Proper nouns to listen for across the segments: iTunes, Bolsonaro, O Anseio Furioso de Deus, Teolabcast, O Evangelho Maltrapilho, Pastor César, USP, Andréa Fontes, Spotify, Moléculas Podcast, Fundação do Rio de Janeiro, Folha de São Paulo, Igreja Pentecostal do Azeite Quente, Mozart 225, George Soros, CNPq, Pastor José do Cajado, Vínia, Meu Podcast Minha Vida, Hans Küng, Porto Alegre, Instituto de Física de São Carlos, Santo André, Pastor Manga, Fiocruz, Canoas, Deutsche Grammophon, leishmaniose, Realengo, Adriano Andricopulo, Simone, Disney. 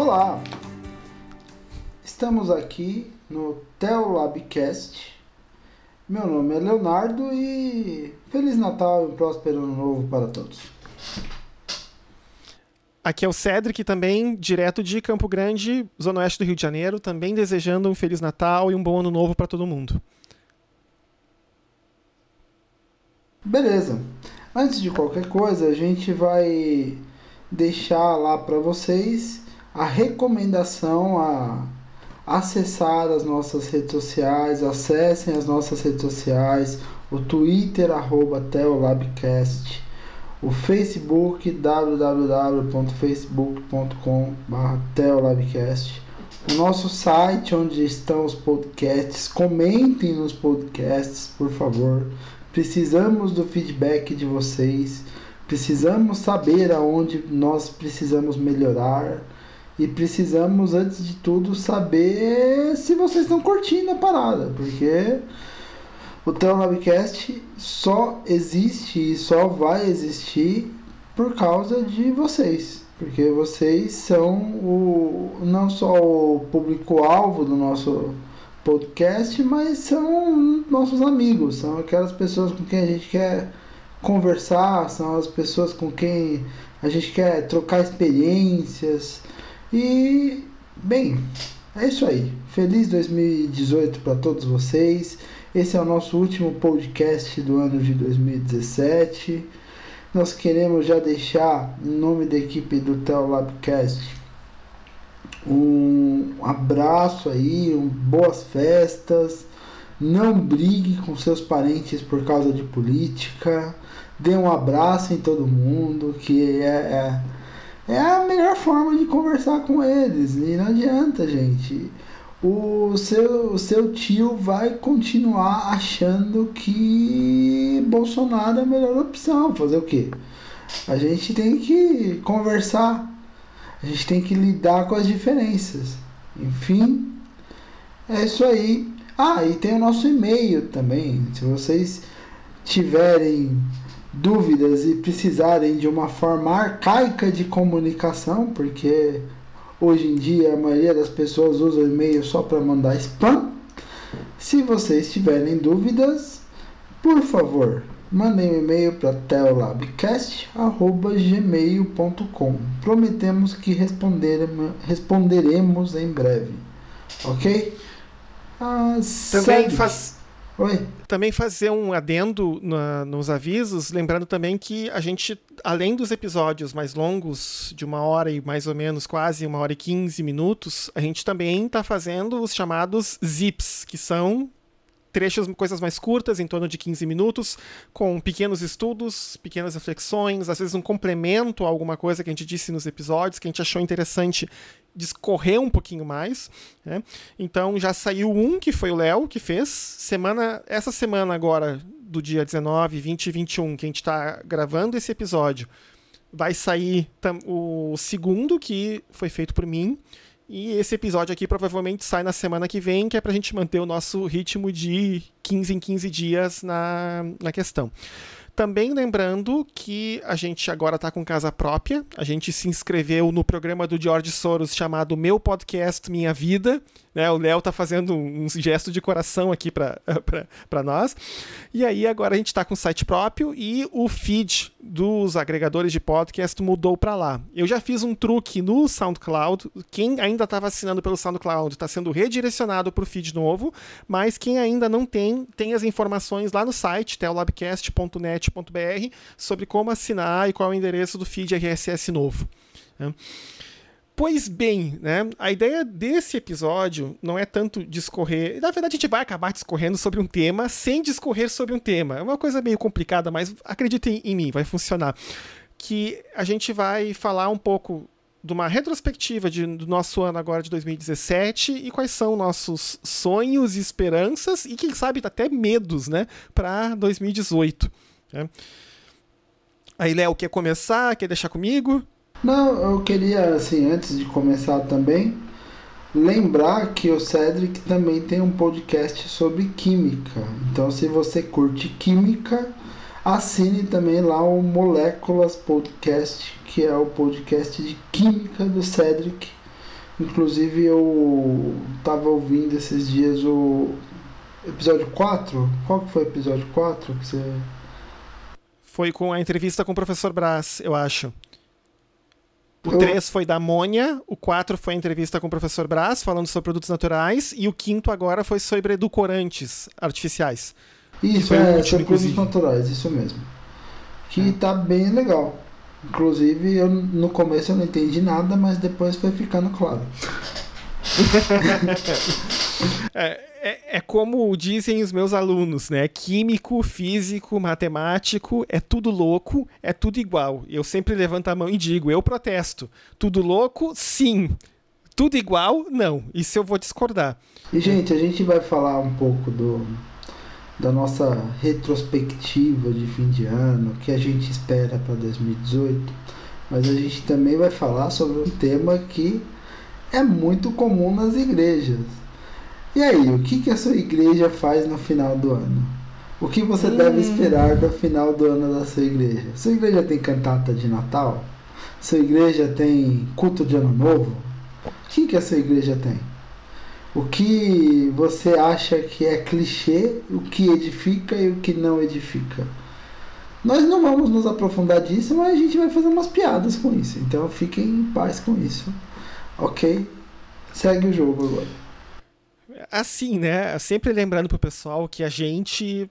Olá! Estamos aqui no Teolabcast. Meu nome é Leonardo e Feliz Natal e um próspero ano novo para todos. Aqui é o Cedric também, direto de Campo Grande, Zona Oeste do Rio de Janeiro, também desejando um Feliz Natal e um bom ano novo para todo mundo. Beleza. Antes de qualquer coisa, a gente vai deixar lá para vocês a recomendação a acessar as nossas redes sociais. Acessem as nossas redes sociais, o Twitter, @Teolabcast, o Facebook, www.facebook.com/Teolabcast, o nosso site onde estão os podcasts. Comentem nos podcasts, por favor. Precisamos do feedback de vocês, precisamos saber aonde nós precisamos melhorar e precisamos, antes de tudo, saber se vocês estão curtindo a parada, porque o Teolabcast só existe e só vai existir por causa de vocês, porque vocês são não só o público-alvo do nosso podcast, mas são nossos amigos, são aquelas pessoas com quem a gente quer conversar, são as pessoas com quem a gente quer trocar experiências. E, bem, é isso aí. Feliz 2018 para todos vocês. Esse é o nosso último podcast do ano de 2017. Nós queremos já deixar, em nome da equipe do Teolabcast, um abraço aí, boas festas. Não brigue com seus parentes por causa de política. Dê um abraço em todo mundo, que é a melhor forma de conversar com eles. E não adianta, gente. O seu tio vai continuar achando que Bolsonaro é a melhor opção. Fazer o quê? A gente tem que conversar. A gente tem que lidar com as diferenças. Enfim, é isso aí. Ah, e tem o nosso e-mail também. Se vocês tiverem dúvidas e precisarem de uma forma arcaica de comunicação, porque hoje em dia a maioria das pessoas usa o e-mail só para mandar spam. Se vocês tiverem dúvidas, por favor, mandem um e-mail para teolabcast@gmail.com. Prometemos que responderemos em breve. Ok? Também fazer um adendo nos avisos, lembrando também que a gente, além dos episódios mais longos, de 1 hora e mais ou menos quase 1h15, a gente também está fazendo os chamados zips, que são trechos, coisas mais curtas, em torno de 15 minutos, com pequenos estudos, pequenas reflexões, às vezes um complemento a alguma coisa que a gente disse nos episódios, que a gente achou interessante discorrer um pouquinho mais, né? Então já saiu um, que foi o Léo, que fez essa semana agora, do dia 19, 20 e 21, que a gente está gravando esse episódio. Vai sair o segundo, que foi feito por mim. E esse episódio aqui provavelmente sai na semana que vem, que é pra gente manter o nosso ritmo de 15 em 15 dias na questão. Também lembrando que a gente agora tá com casa própria. A gente se inscreveu no programa do George Soros chamado Meu Podcast Minha Vida. Né? O Léo tá fazendo um gesto de coração aqui pra nós. E aí agora a gente tá com o site próprio e o feed dos agregadores de podcast mudou para lá. Eu já fiz um truque no SoundCloud. Quem ainda estava assinando pelo SoundCloud está sendo redirecionado para o feed novo, mas quem ainda não tem as informações lá no site teolabcast.net.br sobre como assinar e qual é o endereço do feed RSS novo. Pois bem, né? A ideia desse episódio não é tanto discorrer. Na verdade, a gente vai acabar discorrendo sobre um tema sem discorrer sobre um tema. É uma coisa meio complicada, mas acreditem em mim, vai funcionar. Que a gente vai falar um pouco de uma retrospectiva do nosso ano agora de 2017 e quais são nossos sonhos e esperanças e, quem sabe, até medos, né? Para 2018. Né? Aí, Léo, quer começar? Quer deixar comigo? Não, eu queria, assim, antes de começar também, lembrar que o Cedric também tem um podcast sobre química. Então, se você curte química, assine também lá o Moléculas Podcast, que é o podcast de química do Cedric. Inclusive, eu estava ouvindo esses dias o episódio 4. Qual que foi o episódio 4? Que você... Foi com a entrevista com o professor Brás, eu acho. O 3 foi da Mônia, o 4 foi a entrevista com o professor Brás, falando sobre produtos naturais, e o 5 agora foi sobre edulcorantes artificiais. Isso, sobre produtos naturais, isso mesmo. Que tá bem legal. Inclusive, eu, no começo eu não entendi nada, mas depois foi ficando claro. É como dizem os meus alunos, né? Químico, físico, matemático, é tudo louco, é tudo igual. Eu sempre levanto a mão e digo, eu protesto. Tudo louco, sim. Tudo igual, não. Isso eu vou discordar. E, gente, a gente vai falar um pouco da nossa retrospectiva de fim de ano, que a gente espera para 2018, mas a gente também vai falar sobre um tema que é muito comum nas igrejas. E aí, o que a sua igreja faz no final do ano? O que você deve esperar do final do ano da sua igreja? Sua igreja tem cantata de Natal? Sua igreja tem culto de Ano Novo? O que a sua igreja tem? O que você acha que é clichê, o que edifica e o que não edifica? Nós não vamos nos aprofundar disso, mas a gente vai fazer umas piadas com isso. Então fiquem em paz com isso. Ok? Segue o jogo agora. Assim, né? Sempre lembrando pro pessoal que a gente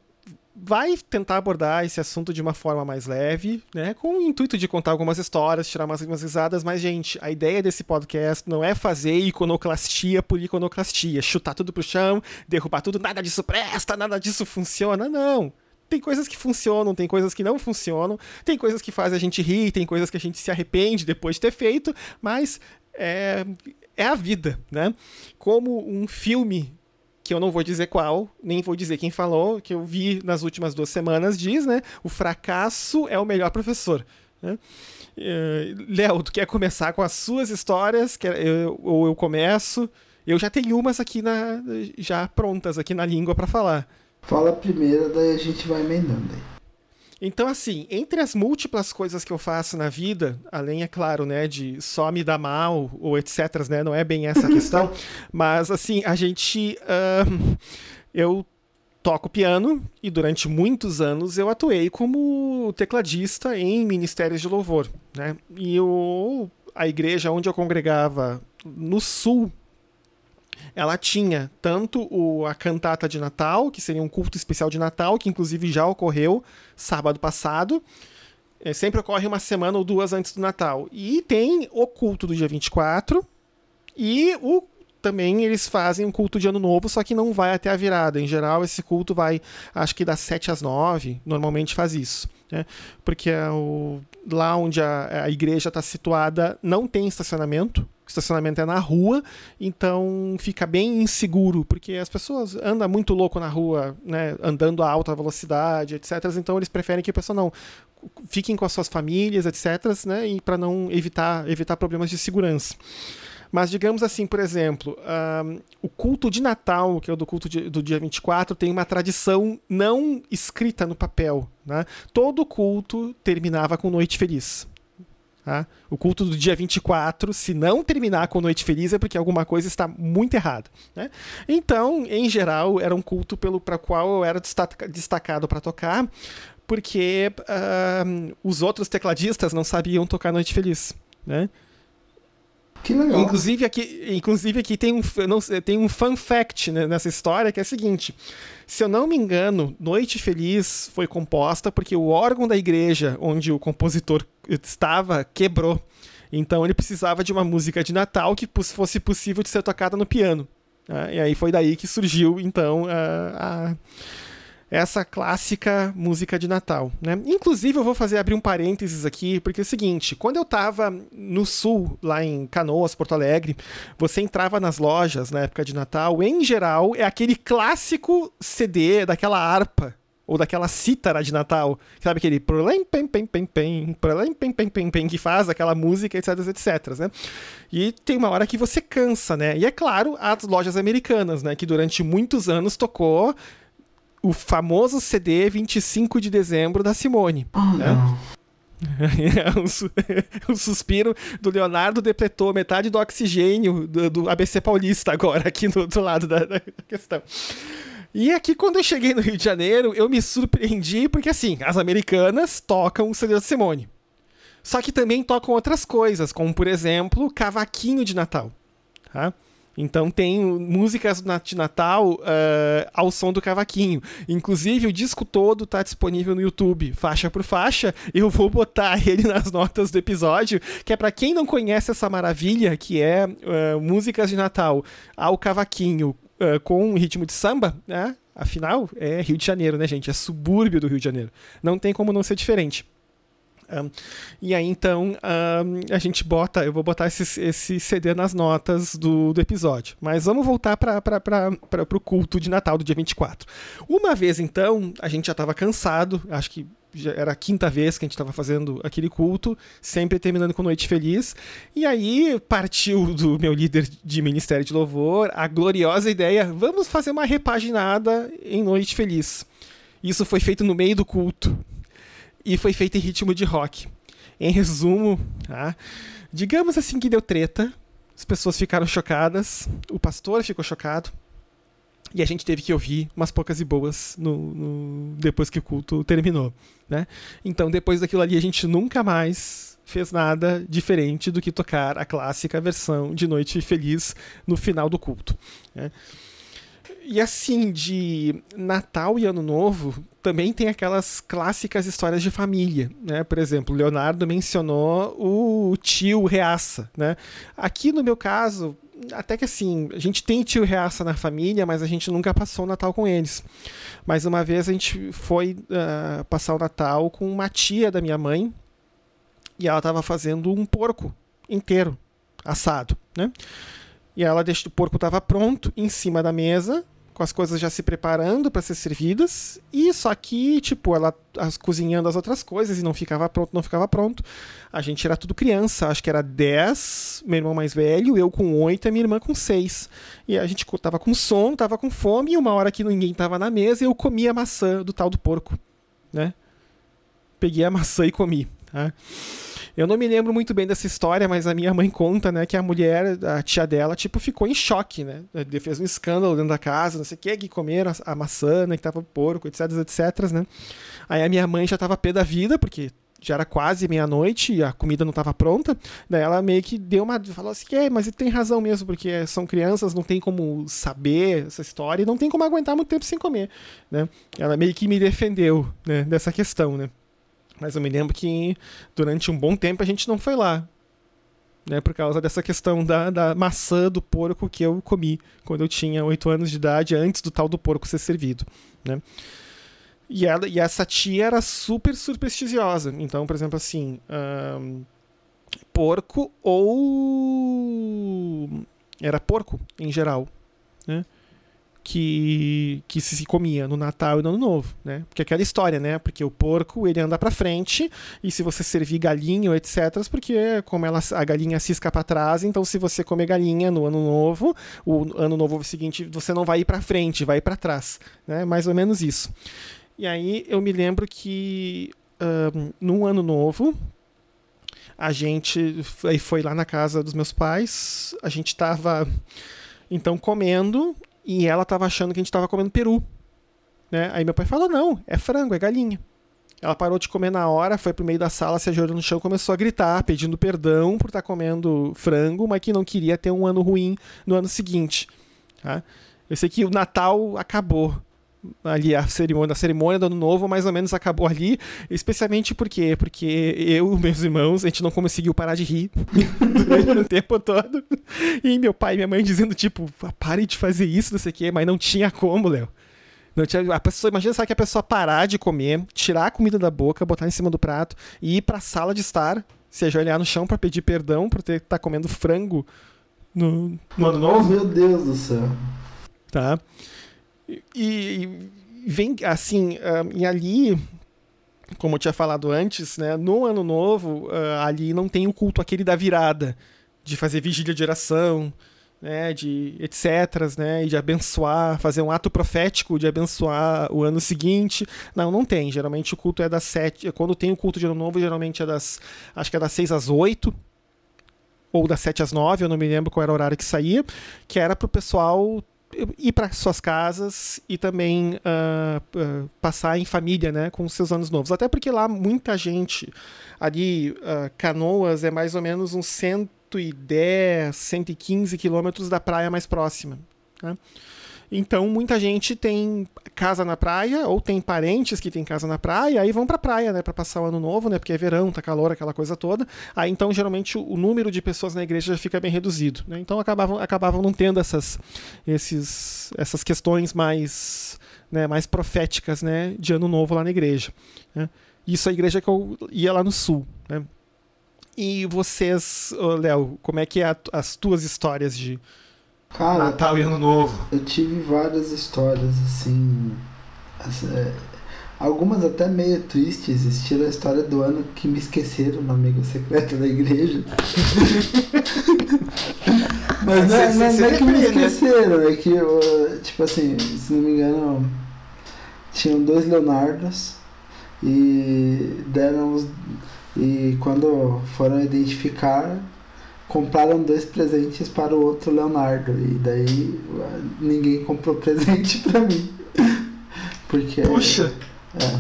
vai tentar abordar esse assunto de uma forma mais leve, né? Com o intuito de contar algumas histórias, tirar umas risadas, mas, gente, a ideia desse podcast não é fazer iconoclastia por iconoclastia, chutar tudo pro chão, derrubar tudo, nada disso presta, nada disso funciona, não. Tem coisas que funcionam, tem coisas que não funcionam, tem coisas que fazem a gente rir, tem coisas que a gente se arrepende depois de ter feito, mas é a vida, né? Como um filme, que eu não vou dizer qual, nem vou dizer quem falou, que eu vi nas últimas 2 semanas, diz, né? O fracasso é o melhor professor, né? Léo, tu quer começar com as suas histórias? Ou eu começo? Eu já tenho umas aqui já prontas aqui na língua para falar. Fala primeiro, daí a gente vai emendando aí. Então, assim, entre as múltiplas coisas que eu faço na vida, além, é claro, né, de só me dar mal ou etc, né, não é bem essa a questão, mas, assim, a gente... eu toco piano e durante muitos anos eu atuei como tecladista em ministérios de louvor, né, e a igreja onde eu congregava no sul, ela tinha tanto a cantata de Natal, que seria um culto especial de Natal, que inclusive já ocorreu sábado passado. Sempre ocorre uma semana ou 2 antes do Natal. E tem o culto do dia 24. E também eles fazem um culto de Ano Novo, só que não vai até a virada. Em geral, esse culto vai, acho que das 7 às 9, normalmente faz isso, né? Porque lá onde a igreja está situada não tem estacionamento. O estacionamento é na rua, então fica bem inseguro, porque as pessoas andam muito louco na rua, né, andando a alta velocidade, etc. Então eles preferem que a pessoa não fiquem com as suas famílias, etc, né, e para não evitar problemas de segurança. Mas digamos assim, por exemplo, o culto de Natal, que é o do culto do dia 24, tem uma tradição não escrita no papel, né? Todo culto terminava com Noite Feliz. Tá? O culto do dia 24, se não terminar com Noite Feliz, é porque alguma coisa está muito errada, né? Então, em geral, era um culto para o qual eu era destacado para tocar, porque os outros tecladistas não sabiam tocar Noite Feliz, né? Que legal. Inclusive aqui tem um fun fact, né, nessa história, que é o seguinte: se eu não me engano, Noite Feliz foi composta porque o órgão da igreja onde o compositor estava quebrou, então ele precisava de uma música de Natal que fosse possível de ser tocada no piano, né? E aí foi daí que surgiu então essa clássica música de Natal, né? Inclusive, eu vou abrir um parênteses aqui, porque é o seguinte: quando eu estava no sul, lá em Canoas, Porto Alegre, você entrava nas lojas na época de Natal, em geral, é aquele clássico CD daquela harpa, ou daquela cítara de Natal, sabe, aquele prolém, pem, pem, pem, que faz aquela música, etc, etc, né? E tem uma hora que você cansa, né? E é claro, as lojas americanas, né, que durante muitos anos tocou o famoso CD 25 de dezembro da Simone, né? O suspiro do Leonardo depletou metade do oxigênio do ABC Paulista agora, aqui do outro lado da questão. E aqui, quando eu cheguei no Rio de Janeiro, eu me surpreendi, porque assim, as americanas tocam o CD da Simone. Só que também tocam outras coisas, como, por exemplo, cavaquinho de Natal. Tá? Então tem músicas de Natal ao som do cavaquinho. Inclusive, o disco todo está disponível no YouTube, faixa por faixa. Eu vou botar ele nas notas do episódio, que é para quem não conhece essa maravilha, que é músicas de Natal ao cavaquinho com ritmo de samba, né? Afinal, é Rio de Janeiro, né, gente? É subúrbio do Rio de Janeiro. Não tem como não ser diferente. E aí então a gente bota, eu vou botar esse CD nas notas do episódio, mas vamos voltar para o culto de Natal do dia 24. Uma vez então, a gente já estava cansado, acho que já era a quinta vez que a gente estava fazendo aquele culto, sempre terminando com Noite Feliz, e aí partiu do meu líder de Ministério de Louvor a gloriosa ideia: vamos fazer uma repaginada em Noite Feliz. Isso foi feito no meio do culto. E foi feito em ritmo de rock. Em resumo, tá? Digamos assim que deu treta, as pessoas ficaram chocadas, o pastor ficou chocado, e a gente teve que ouvir umas poucas e boas depois que o culto terminou. Né? Então, depois daquilo ali, a gente nunca mais fez nada diferente do que tocar a clássica versão de Noite Feliz no final do culto. Né? E assim, de Natal e Ano Novo, também tem aquelas clássicas histórias de família, né? Por exemplo, Leonardo mencionou o tio Reaça, né? Aqui no meu caso, até que assim, a gente tem tio Reaça na família, mas a gente nunca passou o Natal com eles. Mas uma vez a gente foi passar o Natal com uma tia da minha mãe, e ela estava fazendo um porco inteiro, assado, né? E ela o porco estava pronto em cima da mesa, com as coisas já se preparando para ser servidas, e só que, tipo, ela cozinhando as outras coisas e não ficava pronto. A gente era tudo criança, acho que era 10, meu irmão mais velho, eu com 8 e minha irmã com 6. E a gente tava com sono, tava com fome, e uma hora que ninguém tava na mesa, eu comia a maçã do tal do porco, né? Peguei a maçã e comi, tá? Eu não me lembro muito bem dessa história, mas a minha mãe conta, né, que a mulher, a tia dela, tipo, ficou em choque, né? Fez um escândalo dentro da casa, não sei o que comeram a maçã, né, que tava porco, etc, etc, né? Aí a minha mãe já tava pé da vida, porque já era quase meia-noite e a comida não tava pronta. Daí ela meio que falou assim, mas tem razão mesmo, porque são crianças, não tem como saber essa história, e não tem como aguentar muito tempo sem comer, né? Ela meio que me defendeu, né, dessa questão, né? Mas eu me lembro que durante um bom tempo a gente não foi lá, né? Por causa dessa questão da maçã do porco que eu comi quando eu tinha 8 anos de idade, antes do tal do porco ser servido, né? E essa tia era super supersticiosa. Então, por exemplo, assim, porco ou... Era porco, em geral, né? Que se comia no Natal e no Ano Novo, né? Porque aquela história, né? Porque o porco, ele anda pra frente, e se você servir galinha ou etc, porque como a galinha cisca pra trás, então se você comer galinha no Ano Novo, o Ano Novo seguinte, você não vai ir pra frente, vai ir pra trás, né? Mais ou menos isso. E aí eu me lembro que no Ano Novo, a gente foi lá na casa dos meus pais, a gente tava, então, comendo... E ela estava achando que a gente estava comendo peru, né? Aí meu pai falou, não, é frango, é galinha. Ela parou de comer na hora, foi pro meio da sala, se ajoelhou no chão, começou a gritar, pedindo perdão por estar comendo frango, mas que não queria ter um ano ruim no ano seguinte. Tá? Eu sei que o Natal acabou ali, a cerimônia do Ano Novo mais ou menos acabou ali, especialmente porque eu e meus irmãos, a gente não conseguiu parar de rir durante o tempo todo, e meu pai e minha mãe dizendo, tipo, pare de fazer isso, não sei o que, mas não tinha como, Léo. Imagina, sabe, que a pessoa parar de comer, tirar a comida da boca, botar em cima do prato e ir pra sala de estar, se ajoelhar no chão pra pedir perdão por estar comendo frango no Ano Novo? Meu Deus do céu. Tá? E vem assim, e ali, como eu tinha falado antes, né, no Ano Novo, ali não tem o culto aquele da virada, de fazer vigília de oração, né, de etc, né, e de abençoar, fazer um ato profético de abençoar o ano seguinte. Não, não tem. Geralmente o culto é das 7, quando tem o culto de ano novo, geralmente é das, acho que é das 6 às 8, ou das 7 às 9, eu não me lembro qual era o horário que saía, que era para o pessoal ir para suas casas e também passar em família, né, com os seus anos novos. Até porque lá muita gente, ali Canoas é mais ou menos uns 110, 115 quilômetros da praia mais próxima, né? Então muita gente tem casa na praia, ou tem parentes que tem casa na praia, aí vão pra praia, né, pra passar o ano novo, né, porque é verão, tá calor, aquela coisa toda. Aí então geralmente o número de pessoas na igreja já fica bem reduzido, né? Então acabavam não tendo essas questões mais, né, mais proféticas, né, de ano novo lá na igreja, né? Isso é a igreja que eu ia lá no sul, né? E vocês, Léo, como é que é as tuas histórias de... Cara, Natal e Ano Novo? Eu tive várias histórias, assim, algumas até meio tristes, estilo a história do ano que me esqueceram no amigo secreto da igreja. Mas não é que me esqueceram, é que, tipo assim, se não me engano, tinham 2 Leonardos e deram os... E quando foram identificar, compraram 2 presentes para o outro Leonardo, e daí ninguém comprou presente para mim. Porque... Puxa! É,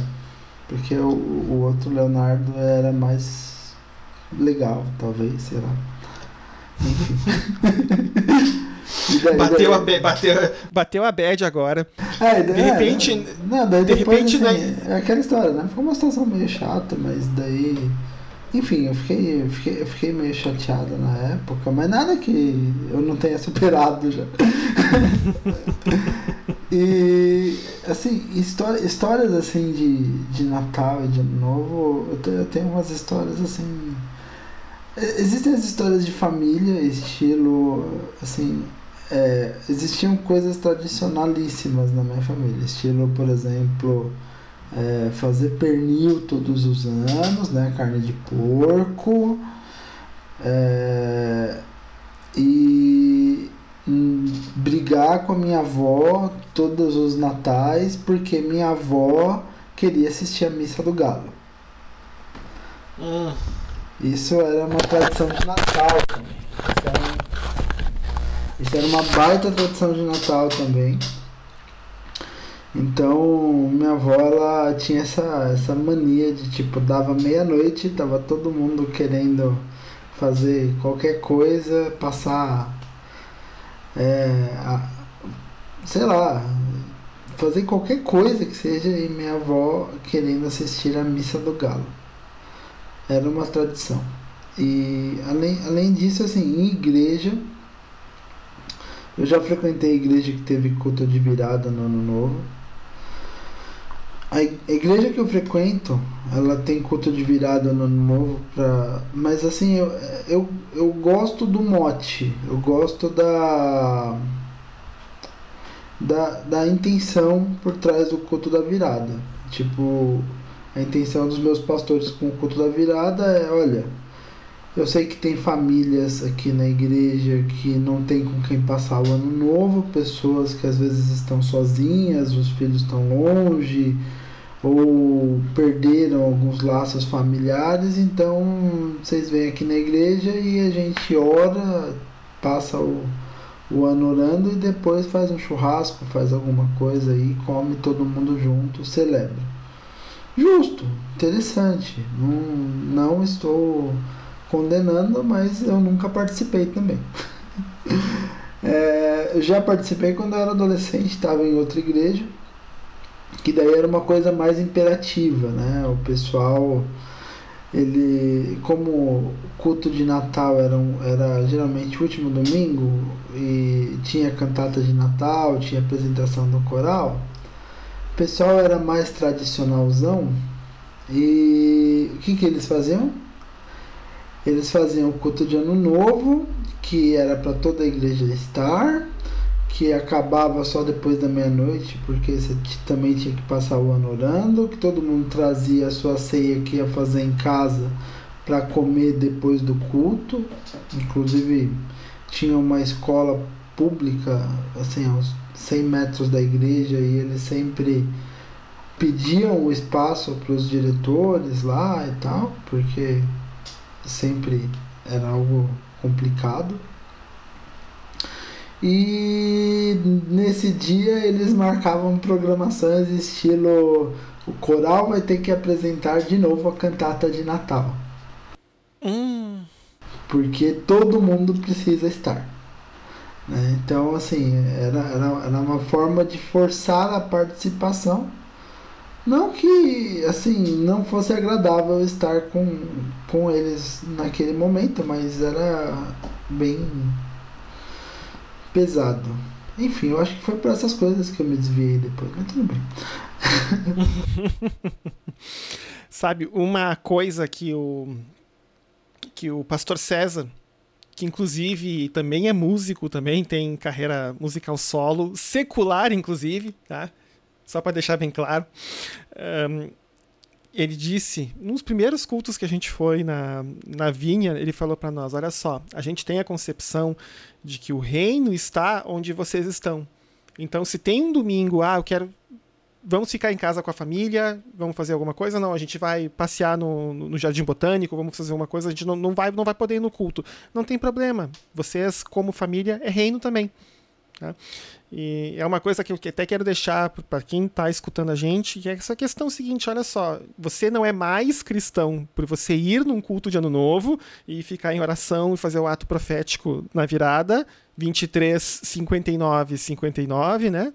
porque o outro Leonardo era mais legal, talvez, sei lá. Enfim. Bateu a bad agora. Daí, de repente, assim, é aquela história, né? Ficou uma situação meio chata, mas daí... Enfim, eu fiquei meio chateado na época, mas nada que eu não tenha superado já. E, assim, histórias assim de Natal e de Ano Novo, eu tenho umas histórias assim... Existem as histórias de família, estilo, assim... existiam coisas tradicionalíssimas na minha família, estilo, por exemplo, fazer pernil todos os anos, né, carne de porco, e brigar com a minha avó todos os natais porque minha avó queria assistir a missa do galo. Isso era uma tradição de Natal também. Isso era uma baita tradição de Natal também. Então, minha avó, ela tinha essa mania de, tipo, dava meia-noite, tava todo mundo querendo fazer qualquer coisa, passar, sei lá, fazer qualquer coisa que seja, e minha avó querendo assistir a missa do galo. Era uma tradição. E, além disso, assim, em igreja... Eu já frequentei a igreja que teve culto de virada no Ano Novo. A igreja que eu frequento, ela tem culto de virada no Ano Novo, mas assim, eu gosto do mote, eu gosto da intenção por trás do culto da virada. Tipo, a intenção dos meus pastores com o culto da virada é, olha... Eu sei que tem famílias aqui na igreja que não tem com quem passar o ano novo, pessoas que às vezes estão sozinhas, os filhos estão longe, ou perderam alguns laços familiares, então vocês vêm aqui na igreja e a gente ora, passa o ano orando e depois faz um churrasco, faz alguma coisa aí, come todo mundo junto, celebra. Justo, interessante, não estou... condenando, mas eu nunca participei também. Eu já participei quando eu era adolescente, estava em outra igreja, que daí era uma coisa mais imperativa, né? O pessoal, como o culto de Natal era geralmente o último domingo, e tinha cantata de Natal, tinha apresentação do coral, o pessoal era mais tradicionalzão, e o que eles faziam? Eles faziam o culto de Ano Novo, que era para toda a igreja estar, que acabava só depois da meia-noite, porque você também tinha que passar o ano orando, que todo mundo trazia a sua ceia que ia fazer em casa para comer depois do culto. Inclusive, tinha uma escola pública, assim, aos 100 metros da igreja, e eles sempre pediam o espaço para os diretores lá e tal, porque sempre era algo complicado. E nesse dia eles marcavam programações estilo: o coral vai ter que apresentar de novo a cantata de Natal. Porque todo mundo precisa estar, né? Então, assim, era uma forma de forçar a participação. Não que, assim, não fosse agradável estar com eles naquele momento, mas era bem pesado. Enfim, eu acho que foi por essas coisas que eu me desviei depois, mas tudo bem. Sabe, uma coisa que o Pastor César, que inclusive também é músico, também tem carreira musical solo, secular inclusive, tá? Só para deixar bem claro, ele disse, nos primeiros cultos que a gente foi na Vínia, ele falou para nós: olha só, a gente tem a concepção de que o reino está onde vocês estão. Então, se tem um domingo, eu quero... vamos ficar em casa com a família, vamos fazer alguma coisa? Não, a gente vai passear no Jardim Botânico, vamos fazer alguma coisa, a gente não vai poder ir no culto. Não tem problema, vocês como família é reino também, tá? E é uma coisa que eu até quero deixar para quem está escutando a gente, que é essa questão seguinte: olha só, você não é mais cristão por você ir num culto de ano novo e ficar em oração e fazer o ato profético na virada, 23, 59, 59, né?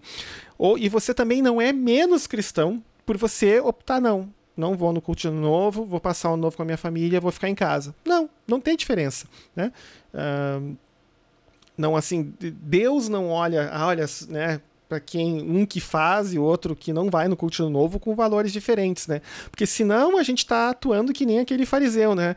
E você também não é menos cristão por você optar: não vou no culto de ano novo, vou passar o novo com a minha família, vou ficar em casa. Não tem diferença, né? Não, assim, Deus não olha, né, para quem um que faz e outro que não vai no culto de ano novo, com valores diferentes, né? Porque senão a gente tá atuando que nem aquele fariseu, né?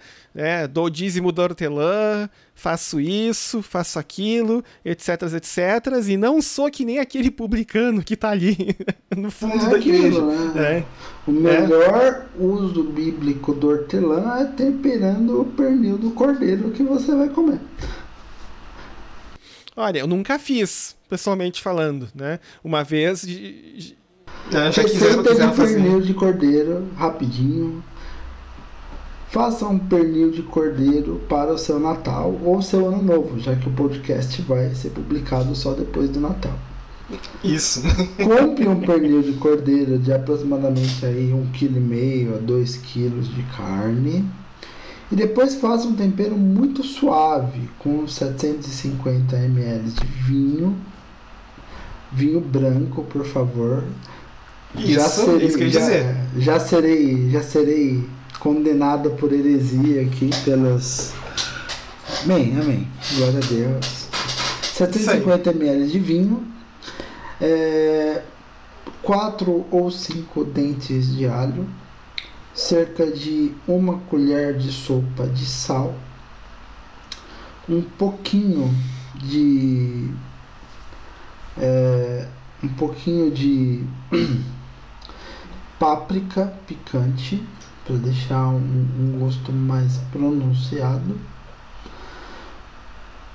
Dou dízimo da hortelã, faço isso, faço aquilo, etc, etc, e não sou que nem aquele publicano que tá ali no fundo da igreja, né? O melhor uso bíblico do hortelã é temperando o pernil do cordeiro que você vai comer. Olha, eu nunca fiz, pessoalmente falando, né? Uma vez... Precisa de pernil de cordeiro, rapidinho. Faça um pernil de cordeiro para o seu Natal ou seu Ano Novo, já que o podcast vai ser publicado só depois do Natal. Isso. Compre um pernil de cordeiro de aproximadamente 1,5 kg a 2 kg de carne. E depois faça um tempero muito suave, com 750 ml de vinho branco, por favor. Já serei condenado por heresia aqui pelas... Amém, glória a Deus. 750 ml de vinho, 4 ou 5 dentes de alho, cerca de 1 colher de sopa de sal, um pouquinho de páprica picante para deixar um gosto mais pronunciado,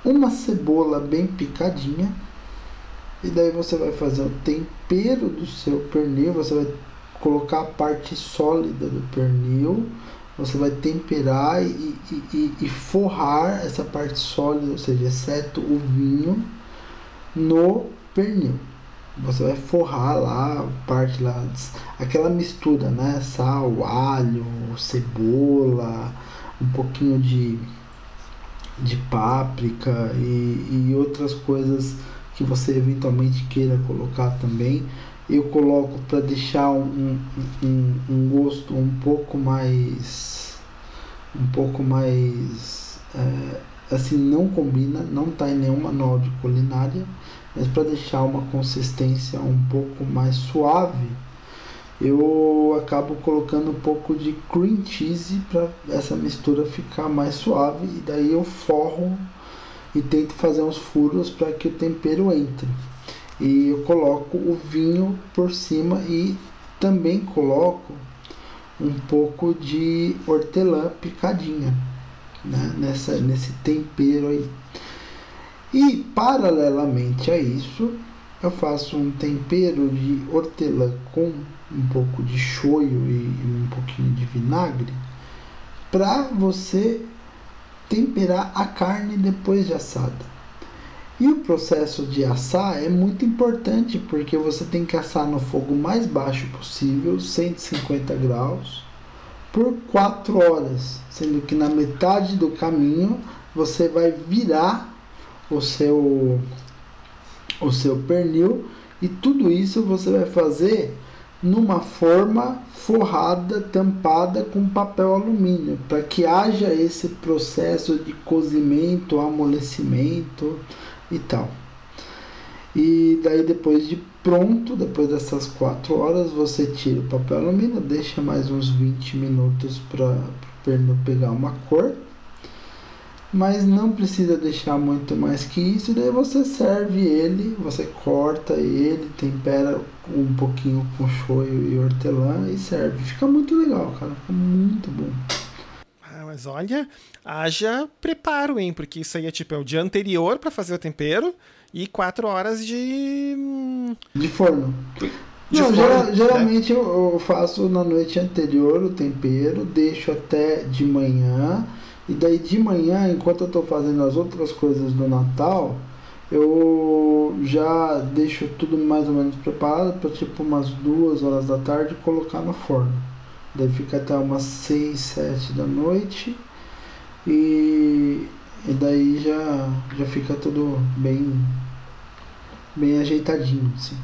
uma cebola bem picadinha, e daí você vai fazer o tempero do seu pernil. Você vai colocar a parte sólida do pernil, você vai temperar e forrar essa parte sólida, ou seja, exceto o vinho, no pernil. Você vai forrar lá a parte lá, aquela mistura, né? Sal, alho, cebola, um pouquinho de páprica e outras coisas que você eventualmente queira colocar também. Eu coloco para deixar um gosto um pouco mais assim, não combina, não está em nenhum manual de culinária, mas para deixar uma consistência um pouco mais suave, eu acabo colocando um pouco de cream cheese para essa mistura ficar mais suave, e daí eu forro e tento fazer uns furos para que o tempero entre. E eu coloco o vinho por cima e também coloco um pouco de hortelã picadinha, né? Nesse tempero aí. E, paralelamente a isso, eu faço um tempero de hortelã com um pouco de shoyu e um pouquinho de vinagre para você temperar a carne depois de assada. E o processo de assar é muito importante porque você tem que assar no fogo mais baixo possível, 150 graus, por 4 horas, sendo que na metade do caminho você vai virar o seu pernil, e tudo isso você vai fazer numa forma forrada, tampada com papel alumínio, para que haja esse processo de cozimento, amolecimento e tal. E daí, depois de pronto, depois dessas 4 horas, você tira o papel alumínio, deixa mais uns 20 minutos para o pernil pegar uma cor, mas não precisa deixar muito mais que isso. Daí você serve ele, você corta ele, tempera um pouquinho com shoyu e hortelã e serve. Fica muito legal, cara, fica muito bom. Ah, mas olha, haja preparo, hein, porque isso aí é tipo, é o dia anterior para fazer o tempero e 4 horas de forno. Não, geralmente eu faço na noite anterior o tempero, deixo até de manhã. E daí de manhã, enquanto eu estou fazendo as outras coisas do Natal, eu já deixo tudo mais ou menos preparado para tipo umas 2 horas da tarde colocar no forno. Daí fica até umas 6, 7 da noite e daí já fica tudo bem ajeitadinho, assim.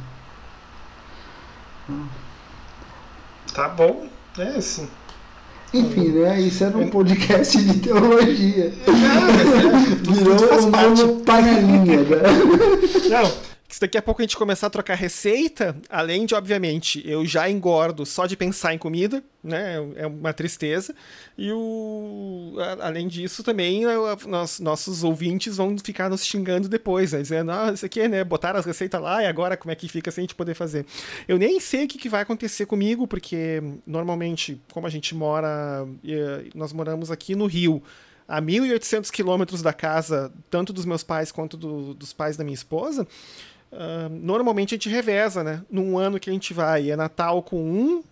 Tá bom, é assim. Enfim, né? Isso era um podcast de teologia. Virou um novo panelinha, né? Não, se daqui a pouco a gente começar a trocar receita, além de, obviamente, eu já engordo só de pensar em comida, né? É uma tristeza. E além disso, também nossos ouvintes vão ficar nos xingando depois, né? Dizendo, ah, isso aqui, né? Botaram as receitas lá e agora como é que fica sem a gente poder fazer? Eu nem sei o que vai acontecer comigo, porque normalmente, como a gente mora, nós moramos aqui no Rio, a 1.800 quilômetros da casa, tanto dos meus pais quanto dos pais da minha esposa, normalmente a gente reveza, né? Num ano que a gente vai, é Natal com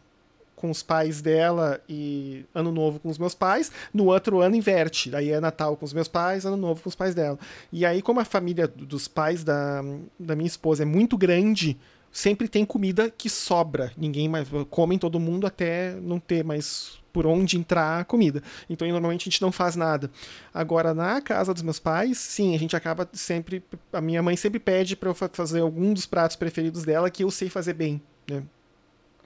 os pais dela e Ano Novo com os meus pais, no outro ano inverte, daí é Natal com os meus pais, Ano Novo com os pais dela. E aí, como a família dos pais da minha esposa é muito grande, sempre tem comida que sobra, ninguém mais come, todo mundo até não ter mais por onde entrar a comida. Então, normalmente, a gente não faz nada. Agora, na casa dos meus pais, sim, a gente acaba sempre... A minha mãe sempre pede para eu fazer algum dos pratos preferidos dela que eu sei fazer bem, né?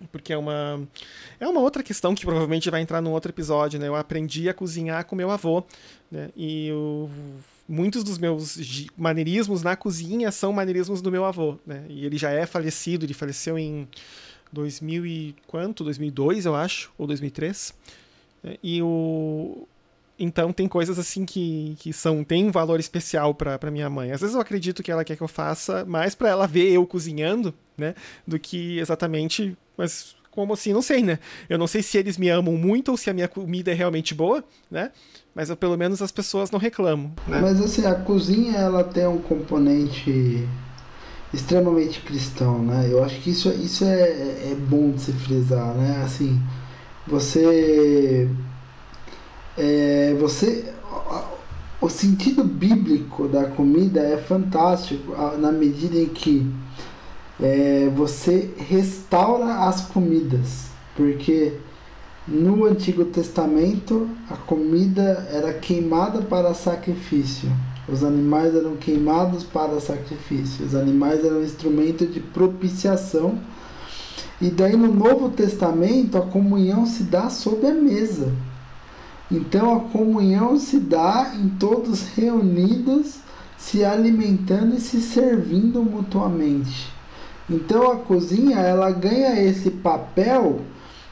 Porque é uma outra questão que provavelmente vai entrar num outro episódio, né? Eu aprendi a cozinhar com meu avô, né? E muitos dos meus maneirismos na cozinha são maneirismos do meu avô, né? E ele já é falecido, ele faleceu em... 2000 e quanto? 2002, eu acho, ou 2003. E então tem coisas assim que tem um valor especial para minha mãe. Às vezes eu acredito que ela quer que eu faça mais para ela ver eu cozinhando, né, do que exatamente, mas como assim, não sei, né? Eu não sei se eles me amam muito ou se a minha comida é realmente boa, né? Mas eu, pelo menos as pessoas não reclamam, né? Mas assim, a cozinha, ela tem um componente extremamente cristão, né? Eu acho que isso é bom de se frisar, né? Assim, o sentido bíblico da comida é fantástico na medida em que você restaura as comidas, porque no Antigo Testamento a comida era queimada para sacrifício. Os animais eram queimados para sacrifício. Os animais eram instrumento de propiciação. E daí no Novo Testamento a comunhão se dá sob a mesa. Então a comunhão se dá em todos reunidos, se alimentando e se servindo mutuamente. Então a cozinha, ela ganha esse papel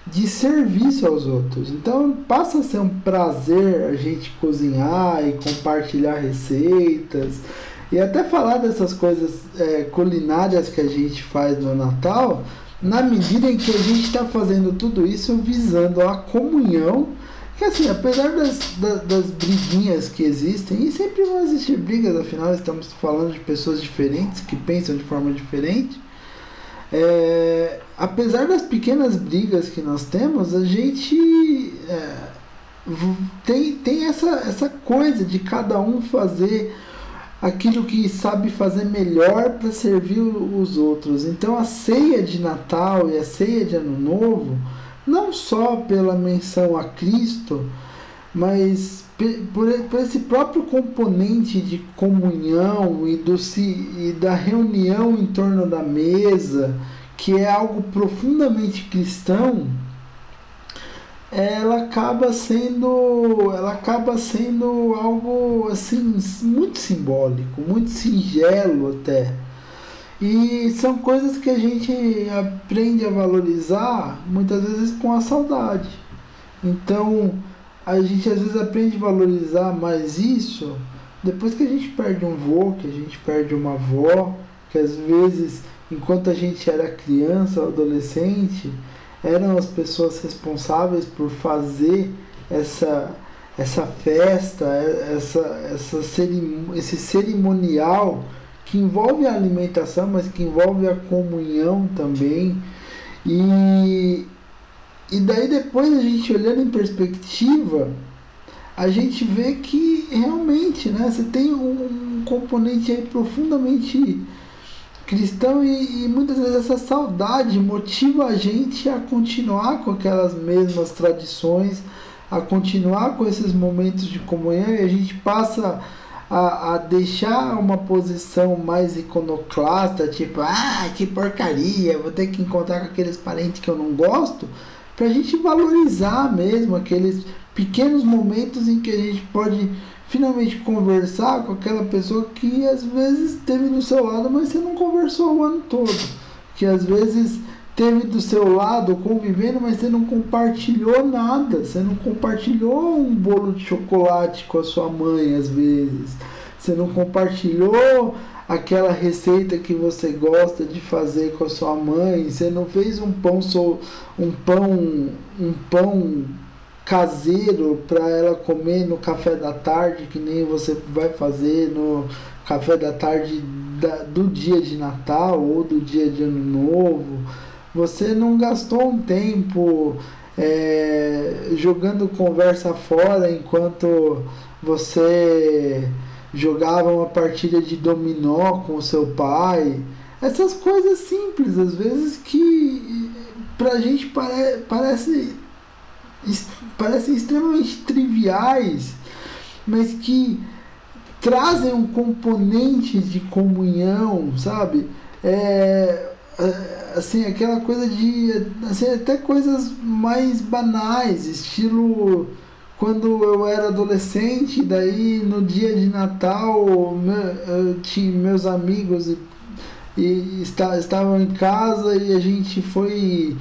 de serviço aos outros. Então passa a ser um prazer a gente cozinhar e compartilhar receitas e até falar dessas coisas culinárias que a gente faz no Natal, na medida em que a gente está fazendo tudo isso visando a comunhão Porque assim, apesar das briguinhas que existem, e sempre vão existir brigas, afinal estamos falando de pessoas diferentes, que pensam de forma diferente, apesar das pequenas brigas que nós temos, a gente tem essa coisa de cada um fazer aquilo que sabe fazer melhor para servir os outros. Então a ceia de Natal e a ceia de Ano Novo, não só pela menção a Cristo, mas por esse próprio componente de comunhão e da reunião em torno da mesa, que é algo profundamente cristão, ela acaba sendo algo assim, muito simbólico, muito singelo até. E são coisas que a gente aprende a valorizar, muitas vezes com a saudade. Então, a gente às vezes aprende a valorizar mais isso depois que a gente perde um vô, que a gente perde uma avó, que às vezes, enquanto a gente era criança ou adolescente, eram as pessoas responsáveis por fazer essa festa, esse cerimonial, que envolve a alimentação, mas que envolve a comunhão também. E daí depois, a gente olhando em perspectiva, a gente vê que realmente, né, você tem um componente aí profundamente cristão, e muitas vezes essa saudade motiva a gente a continuar com aquelas mesmas tradições, a continuar com esses momentos de comunhão, e a gente passa a deixar uma posição mais iconoclasta, tipo, que porcaria, vou ter que encontrar com aqueles parentes que eu não gosto, pra gente valorizar mesmo aqueles pequenos momentos em que a gente pode finalmente conversar com aquela pessoa que às vezes teve do seu lado, mas você não conversou o ano todo, que às vezes teve do seu lado convivendo, mas você não compartilhou nada, você não compartilhou um bolo de chocolate com a sua mãe às vezes, você não compartilhou aquela receita que você gosta de fazer com a sua mãe, você não fez um pão caseiro para ela comer no café da tarde, que nem você vai fazer no café da tarde do dia de Natal ou do dia de Ano Novo. Você não gastou um tempo jogando conversa fora enquanto você jogava uma partida de dominó com o seu pai. Essas coisas simples, às vezes, que pra gente parecem extremamente triviais, mas que trazem um componente de comunhão, sabe? Assim, aquela coisa de, assim, até coisas mais banais, estilo quando eu era adolescente, daí no dia de Natal eu tinha meus amigos e estavam em casa, e a gente foi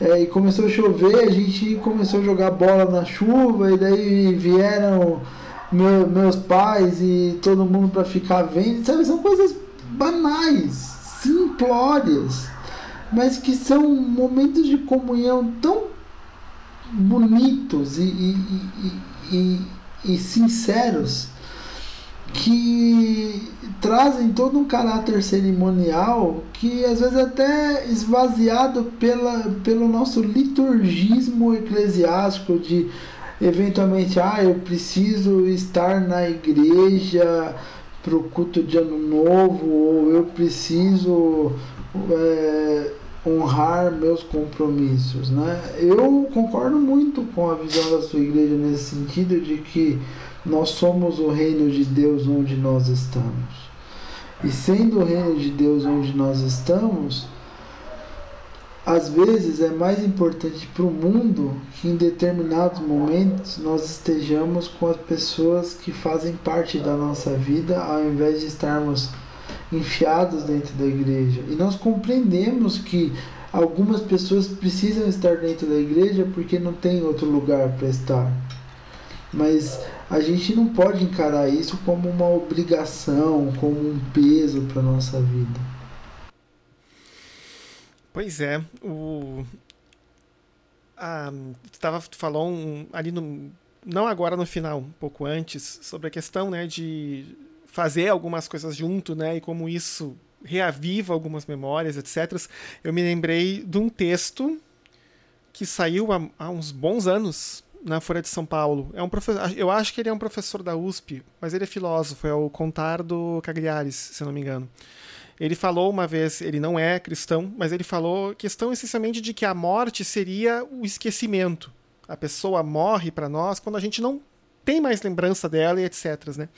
e começou a chover, a gente começou a jogar bola na chuva, e daí vieram meus pais e todo mundo para ficar vendo, sabe? São coisas banais, simplórias, mas que são momentos de comunhão tão bonitos e sinceros, que trazem todo um caráter cerimonial que às vezes até esvaziado pelo nosso liturgismo eclesiástico de eventualmente, eu preciso estar na igreja para o culto de Ano Novo, ou eu preciso honrar meus compromissos, né? Eu concordo muito com a visão da sua igreja nesse sentido, de que nós somos o reino de Deus onde nós estamos. E sendo o reino de Deus onde nós estamos, às vezes é mais importante para o mundo que em determinados momentos nós estejamos com as pessoas que fazem parte da nossa vida, ao invés de estarmos enfiados dentro da igreja. E nós compreendemos que algumas pessoas precisam estar dentro da igreja porque não tem outro lugar para estar. Mas a gente não pode encarar isso como uma obrigação, como um peso para a nossa vida. Pois é, Não agora no final, um pouco antes, sobre a questão, né, de fazer algumas coisas junto, né, e como isso reaviva algumas memórias, etc. Eu me lembrei de um texto que saiu há uns bons anos na Folha de São Paulo. É um professor, eu acho que ele é um professor da USP, mas ele é filósofo, é o Contardo Cagliaris, se eu não me engano. Ele falou uma vez, ele não é cristão, mas ele falou questão essencialmente de que a morte seria o esquecimento. A pessoa morre para nós quando a gente não tem mais lembrança dela e etc, né?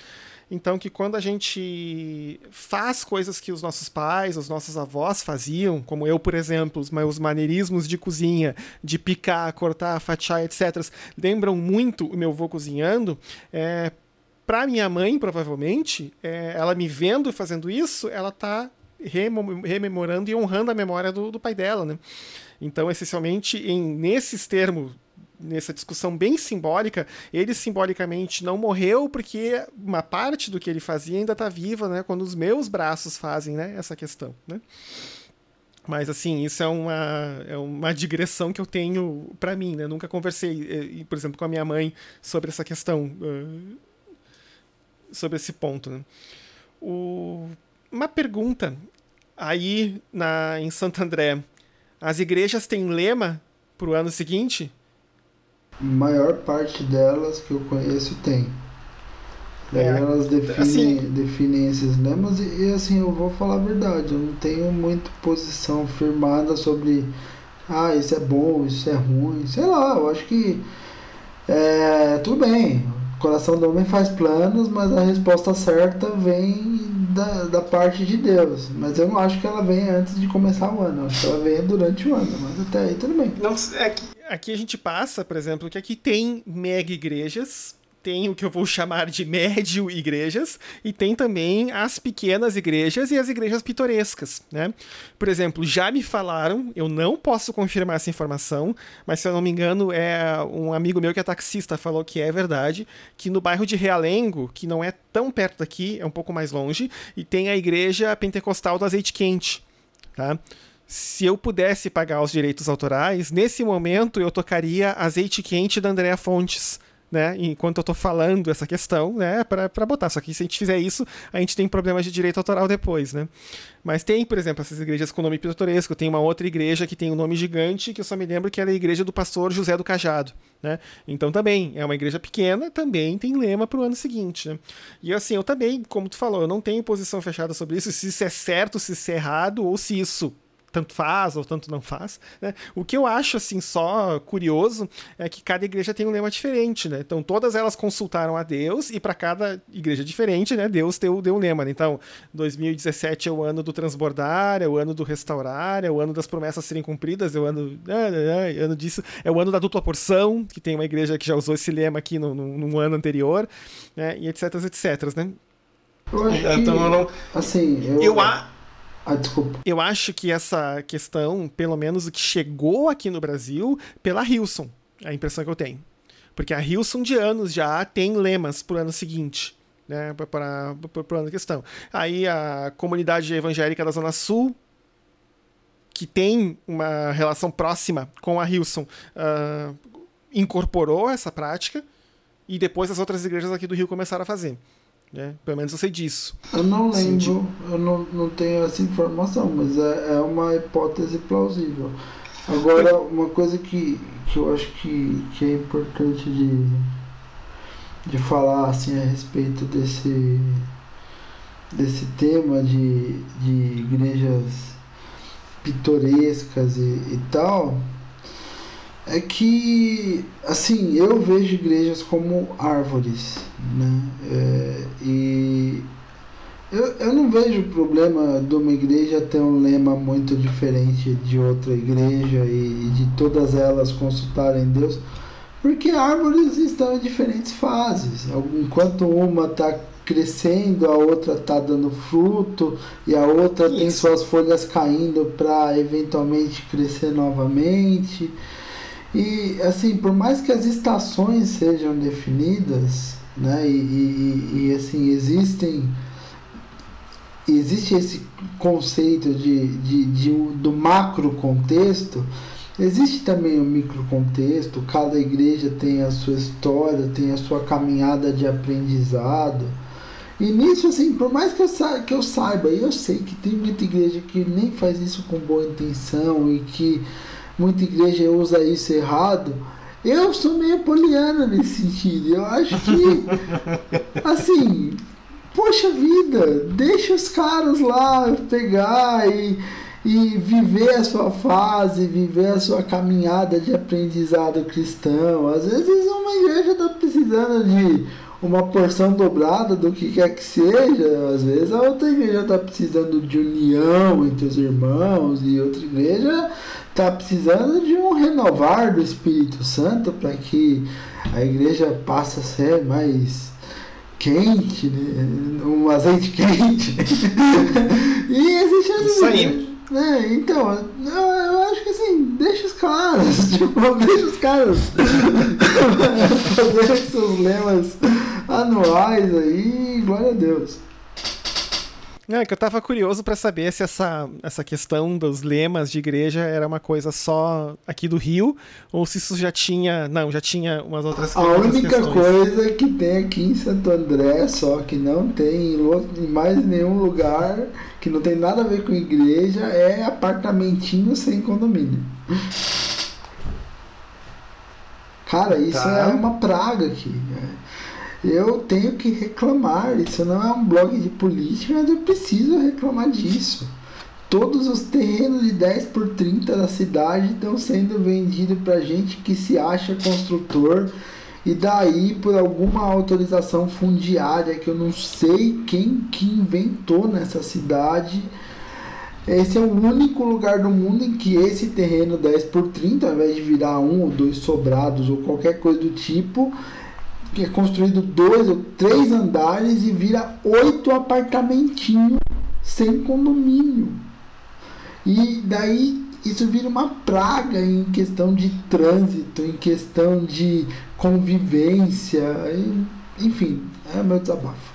Então, que quando a gente faz coisas que os nossos pais, os nossos avós faziam, como eu, por exemplo, os maneirismos de cozinha, de picar, cortar, fatiar, etc, lembram muito o meu avô cozinhando. Para minha mãe, provavelmente, ela me vendo fazendo isso, ela está rememorando e honrando a memória do pai dela, né? Então, essencialmente, nesses termos, nessa discussão bem simbólica, ele simbolicamente não morreu porque uma parte do que ele fazia ainda está viva, né? Quando os meus braços fazem, né, essa questão, né? Mas, assim, isso é uma digressão que eu tenho para mim, né? Eu nunca conversei, por exemplo, com a minha mãe sobre essa questão, sobre esse ponto, né? Uma pergunta. Aí, em Santo André, as igrejas têm lema para o ano seguinte? Maior parte delas que eu conheço tem. Daí elas definem esses lemas e assim, eu vou falar a verdade, eu não tenho muita posição firmada sobre isso é bom, isso é ruim, sei lá, eu acho que tudo bem, o coração do homem faz planos, mas a resposta certa vem da parte de Deus, mas eu não acho que ela venha antes de começar o ano, eu acho que ela venha durante o ano, mas até aí tudo bem. Aqui a gente passa, por exemplo, que aqui tem mega igrejas, tem o que eu vou chamar de médio igrejas, e tem também as pequenas igrejas e as igrejas pitorescas, né? Por exemplo, já me falaram, eu não posso confirmar essa informação, mas se eu não me engano, um amigo meu que é taxista falou que é verdade, que no bairro de Realengo, que não é tão perto daqui, é um pouco mais longe, e tem a Igreja Pentecostal do Azeite Quente, tá? Se eu pudesse pagar os direitos autorais, nesse momento eu tocaria Azeite Quente da Andréa Fontes, né? Enquanto eu tô falando essa questão, né? Pra botar. Só que se a gente fizer isso, a gente tem problemas de direito autoral depois, né? Mas tem, por exemplo, essas igrejas com nome pitoresco. Tem uma outra igreja que tem um nome gigante, que eu só me lembro que era a igreja do Pastor José do Cajado, né? Então também, é uma igreja pequena, também tem lema pro ano seguinte, né? E assim, eu também, como tu falou, eu não tenho posição fechada sobre isso, se isso é certo, se isso é errado, ou se isso tanto faz ou tanto não faz, né? O que eu acho, assim, só curioso é que cada igreja tem um lema diferente, né? Então, todas elas consultaram a Deus e para cada igreja diferente, né, Deus deu um lema, né? Então, 2017 é o ano do transbordar, é o ano do restaurar, é o ano das promessas serem cumpridas, é o ano, ano disso, é o ano da dupla porção, que tem uma igreja que já usou esse lema aqui no ano anterior, né? E etc, etc, né? Eu acho que, então, desculpa. Eu acho que essa questão, pelo menos o que chegou aqui no Brasil, pela Hillsong, a impressão que eu tenho. Porque a Hillsong de anos já tem lemas pro ano seguinte, né? Pro ano da questão. Aí a comunidade evangélica da Zona Sul, que tem uma relação próxima com a Hillsong, incorporou essa prática e depois as outras igrejas aqui do Rio começaram a fazer. Pelo menos eu sei disso. Eu não lembro, eu não tenho essa informação, mas é uma hipótese plausível. Agora, uma coisa que eu acho que é importante de falar assim, a respeito desse tema de igrejas pitorescas e tal, é que, assim, eu vejo igrejas como árvores, né? E eu não vejo problema de uma igreja ter um lema muito diferente de outra igreja e de todas elas consultarem Deus, porque árvores estão em diferentes fases. Enquanto uma está crescendo, a outra está dando fruto e a outra tem suas folhas caindo para eventualmente crescer novamente. E, assim, por mais que as estações sejam definidas, né, e assim, existe esse conceito do macro contexto, Existe também o microcontexto, cada igreja tem a sua história, tem a sua caminhada de aprendizado. E nisso, assim, por mais que eu saiba, e eu sei que tem muita igreja que nem faz isso com boa intenção e que muita igreja usa isso errado, eu sou meio poliana nesse sentido. Eu acho que, assim, poxa vida, deixa os caras lá pegar e viver a sua fase, viver a sua caminhada de aprendizado cristão. Às vezes uma igreja está precisando de uma porção dobrada do que quer que seja, às vezes a outra igreja está precisando de união entre os irmãos e outra igreja está precisando de um renovar do Espírito Santo para que a igreja passe a ser mais quente, né? Um azeite quente. E existe as isso aí. É, então, eu acho que assim, deixa os caras, deixa os caras fazer seus lemas anuais aí, glória a Deus. É que eu tava curioso pra saber se essa questão dos lemas de igreja era uma coisa só aqui do Rio, ou se isso já tinha... Não, já tinha umas outras coisas. A única coisa que tem aqui em Santo André, só que não tem em mais nenhum lugar, que não tem nada a ver com igreja, é apartamentinho sem condomínio. Cara, isso tá. É uma praga aqui, né? Eu tenho que reclamar, isso não é um blog de política, mas eu preciso reclamar disso. Todos os terrenos de 10x30 da cidade estão sendo vendidos para gente que se acha construtor, e daí por alguma autorização fundiária que eu não sei quem que inventou nessa cidade. Esse é o único lugar do mundo em que esse terreno 10x30, ao invés de virar um ou dois sobrados ou qualquer coisa do tipo, que é construído 2 ou 3 andares e vira 8 apartamentinhos sem condomínio. E daí isso vira uma praga em questão de trânsito, em questão de convivência, enfim, é o meu desabafo.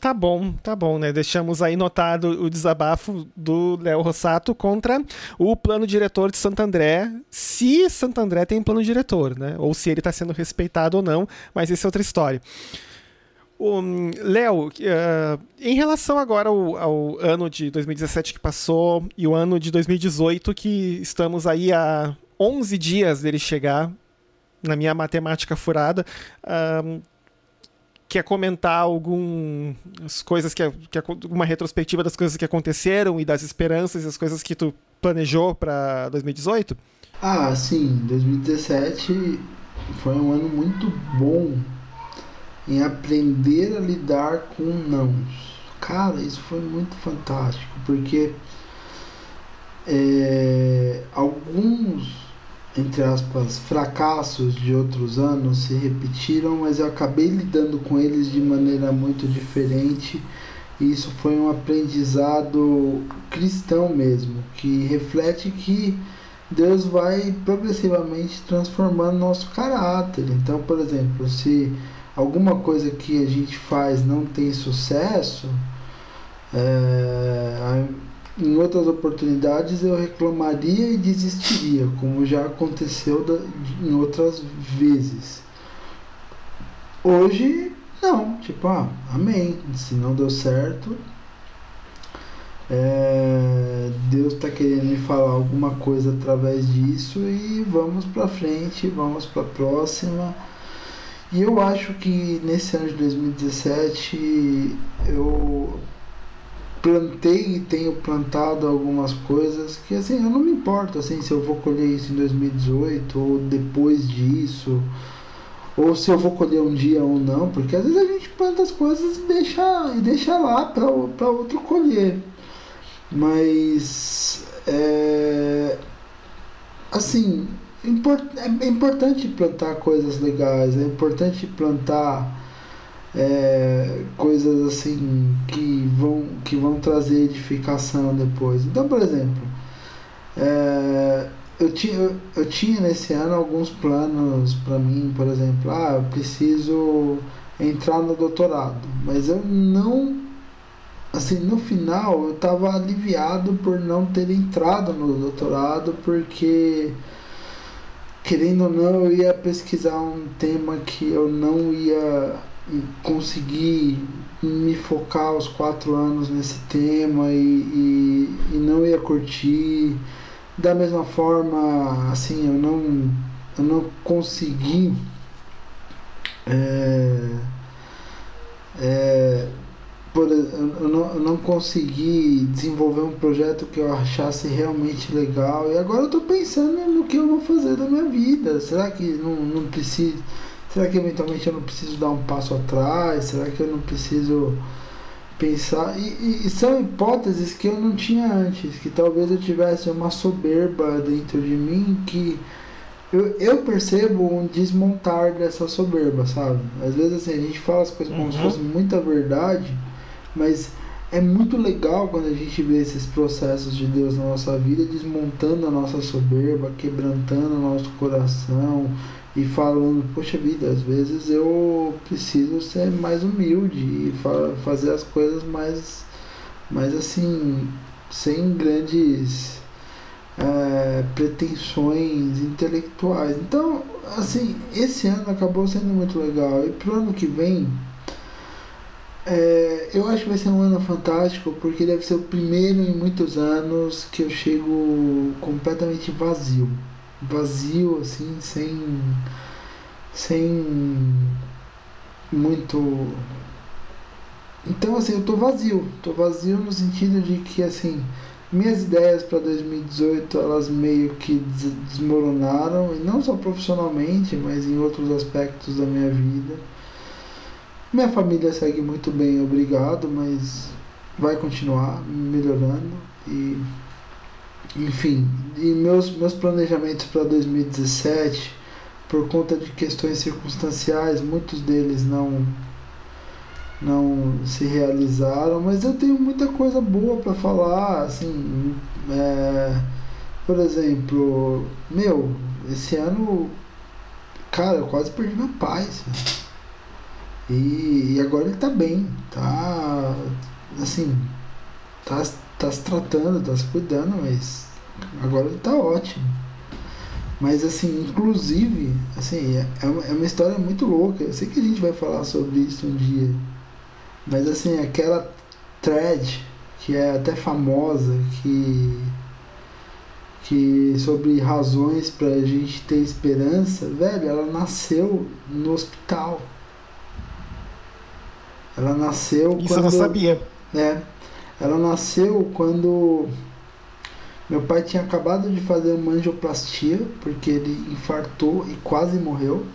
Tá bom, né? Deixamos aí notado o desabafo do Léo Rossato contra o plano diretor de Santo André, se Santo André tem plano diretor, né? Ou se ele está sendo respeitado ou não, mas essa é outra história. Léo, em relação agora ao ano de 2017 que passou e o ano de 2018, que estamos aí há 11 dias dele chegar, na minha matemática furada, quer comentar algumas coisas, uma retrospectiva das coisas que aconteceram e das esperanças e as coisas que tu planejou para 2018? Ah, sim. 2017 foi um ano muito bom em aprender a lidar com nãos. Cara, isso foi muito fantástico, porque alguns, entre aspas, fracassos de outros anos se repetiram, mas eu acabei lidando com eles de maneira muito diferente, e isso foi um aprendizado cristão mesmo, que reflete que Deus vai progressivamente transformando nosso caráter. Então, por exemplo, se alguma coisa que a gente faz não tem sucesso, em outras oportunidades eu reclamaria e desistiria, como já aconteceu em outras vezes. Hoje, não. Tipo, amém. Se não deu certo, Deus está querendo me falar alguma coisa através disso, e vamos para frente, vamos para a próxima. E eu acho que nesse ano de 2017 eu plantei e tenho plantado algumas coisas que, assim, eu não me importo, assim, se eu vou colher isso em 2018 ou depois disso, ou se eu vou colher um dia ou não, porque às vezes a gente planta as coisas e deixa lá para outro colher. Mas assim, é importante plantar coisas legais, é importante plantar coisas assim que vão trazer edificação depois. Então, por exemplo, eu tinha nesse ano alguns planos para mim, por exemplo, eu preciso entrar no doutorado, mas eu não assim, no final eu estava aliviado por não ter entrado no doutorado, porque, querendo ou não, eu ia pesquisar um tema que eu não ia conseguir me focar os 4 anos nesse tema e não ia curtir. Da mesma forma, assim, eu não consegui eu não consegui desenvolver um projeto que eu achasse realmente legal. E agora eu estou pensando no que eu vou fazer da minha vida. Será que não preciso? Será que eventualmente eu não preciso dar um passo atrás? Será que eu não preciso pensar? E são hipóteses que eu não tinha antes, que talvez eu tivesse uma soberba dentro de mim que... Eu percebo um desmontar dessa soberba, sabe? Às vezes, assim, a gente fala as coisas como se fosse muita verdade, mas é muito legal quando a gente vê esses processos de Deus na nossa vida, desmontando a nossa soberba, quebrantando o nosso coração e falando, poxa vida, às vezes eu preciso ser mais humilde e fazer as coisas mais assim, sem grandes... pretensões intelectuais. Então, assim, esse ano acabou sendo muito legal. E pro ano que vem, eu acho que vai ser um ano fantástico, porque deve ser o primeiro em muitos anos que eu chego completamente vazio. Vazio, assim, sem muito... Então, assim, eu tô vazio. Tô vazio no sentido de que, assim... Minhas ideias para 2018, elas meio que desmoronaram, e não só profissionalmente, mas em outros aspectos da minha vida. Minha família segue muito bem, obrigado, mas vai continuar melhorando. E, enfim, e meus planejamentos para 2017, por conta de questões circunstanciais, muitos deles não se realizaram, mas eu tenho muita coisa boa para falar, assim, por exemplo, esse ano, cara, eu quase perdi meu pai, e agora ele tá bem, tá, assim, tá se tratando, tá se cuidando, mas agora ele tá ótimo. Mas, assim, inclusive, assim, é uma história muito louca, eu sei que a gente vai falar sobre isso um dia. Mas, assim, aquela thread, que é até famosa, que sobre razões pra gente ter esperança, velho, ela nasceu no hospital. Ela nasceu... Isso quando, eu não sabia. Né? Ela nasceu quando meu pai tinha acabado de fazer uma angioplastia, porque ele infartou e quase morreu.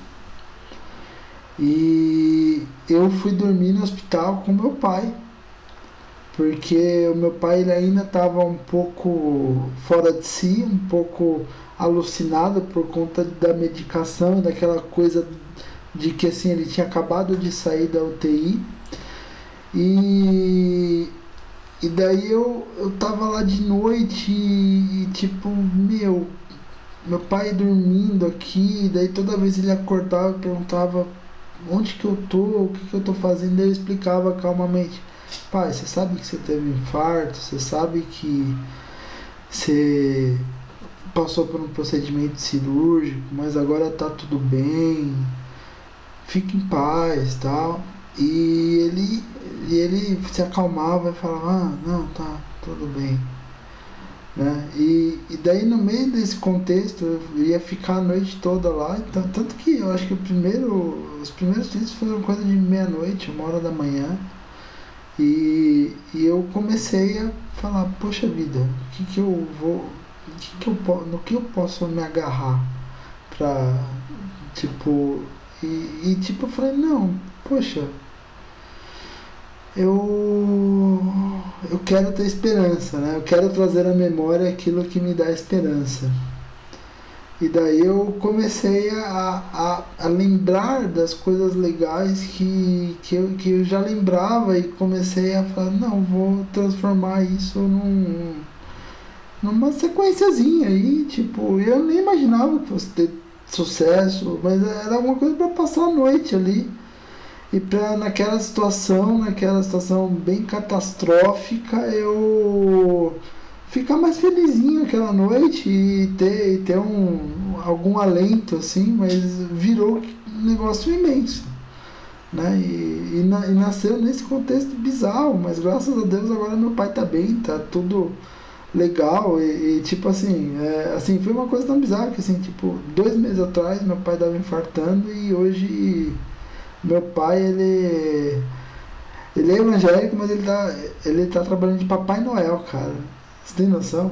E eu fui dormir no hospital com meu pai, porque o meu pai, ele ainda estava um pouco fora de si, um pouco alucinado por conta da medicação, daquela coisa de que, assim, ele tinha acabado de sair da UTI. E daí eu tava lá de noite e tipo, meu pai dormindo aqui, e daí toda vez ele acordava e perguntava... Onde que eu tô? O que eu tô fazendo? Eu explicava calmamente. Pai, você sabe que você teve um infarto, você sabe que você passou por um procedimento cirúrgico, mas agora tá tudo bem. Fique em paz, tal. E ele se acalmava e falava, não, tá, tudo bem. Né? E daí, no meio desse contexto, eu ia ficar a noite toda lá, então, tanto que eu acho que os primeiros dias foram coisa de meia-noite, 1h da manhã, e eu comecei a falar, poxa vida, no que eu posso me agarrar pra, tipo, tipo, eu falei, não, poxa, eu quero ter esperança, né? Eu quero trazer à memória aquilo que me dá esperança. E daí eu comecei a lembrar das coisas legais que eu já lembrava, e comecei a falar, não, vou transformar isso numa sequenciazinha aí, tipo, eu nem imaginava que fosse ter sucesso, mas era alguma coisa para passar a noite ali. E naquela situação bem catastrófica, eu ficar mais felizinho aquela noite e ter algum alento, assim, mas virou um negócio imenso, né? E nasceu nesse contexto bizarro, mas graças a Deus agora meu pai tá bem, tá tudo legal, e tipo assim, assim, foi uma coisa tão bizarra que, assim, tipo, 2 meses atrás meu pai estava infartando, e hoje meu pai, ele é evangélico, mas ele tá trabalhando de Papai Noel, cara. Você tem noção?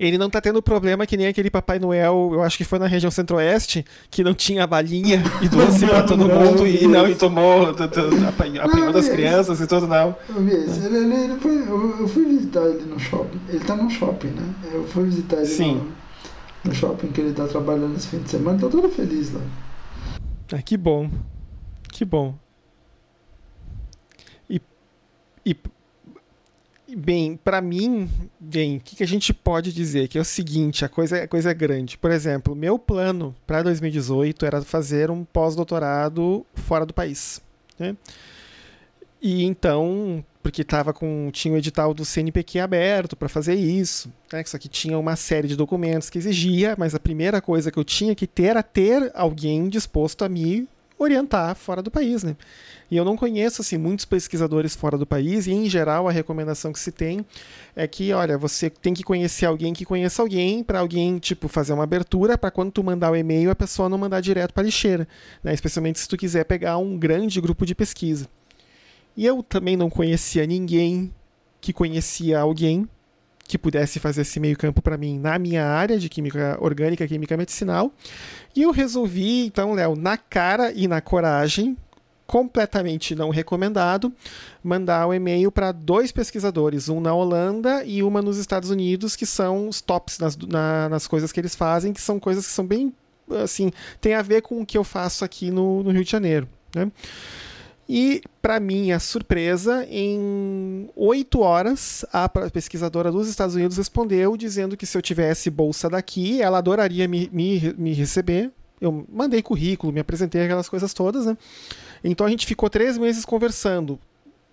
Ele não tá tendo problema que nem aquele Papai Noel, eu acho que foi na região centro-oeste, que não tinha balinha e doce pra todo mundo e tomou, apanhou das crianças e tudo, não. Eu fui visitar ele no shopping, ele tá no shopping, né? Eu fui visitar ele no shopping que ele tá trabalhando esse fim de semana, tá todo feliz lá. Ah, que bom, que bom. Bem, para mim, o que a gente pode dizer? Que é o seguinte, a coisa é grande. Por exemplo, meu plano para 2018 era fazer um pós-doutorado fora do país, né? E então, porque tinha o edital do CNPq aberto para fazer isso, né? Só que tinha uma série de documentos que exigia, mas a primeira coisa que eu tinha que ter era ter alguém disposto a me orientar fora do país, né? E eu não conheço, assim, muitos pesquisadores fora do país, e em geral a recomendação que se tem é que, olha, você tem que conhecer alguém que conheça alguém, para alguém, tipo, fazer uma abertura, para quando tu mandar o e-mail a pessoa não mandar direto para a lixeira, né? Especialmente se tu quiser pegar um grande grupo de pesquisa. E eu também não conhecia ninguém que conhecia alguém que pudesse fazer esse meio campo para mim na minha área de química orgânica, química medicinal, e eu resolvi, então, Léo, na cara e na coragem, completamente não recomendado, mandar um e-mail para 2 pesquisadores, um na Holanda e uma nos Estados Unidos, que são os tops nas coisas que eles fazem, que são coisas que são bem, assim, tem a ver com o que eu faço aqui no Rio de Janeiro, né? E, para minha surpresa, em 8 horas, a pesquisadora dos Estados Unidos respondeu dizendo que se eu tivesse bolsa daqui, ela adoraria me receber. Eu mandei currículo, me apresentei, aquelas coisas todas, né? Então, a gente ficou 3 meses conversando.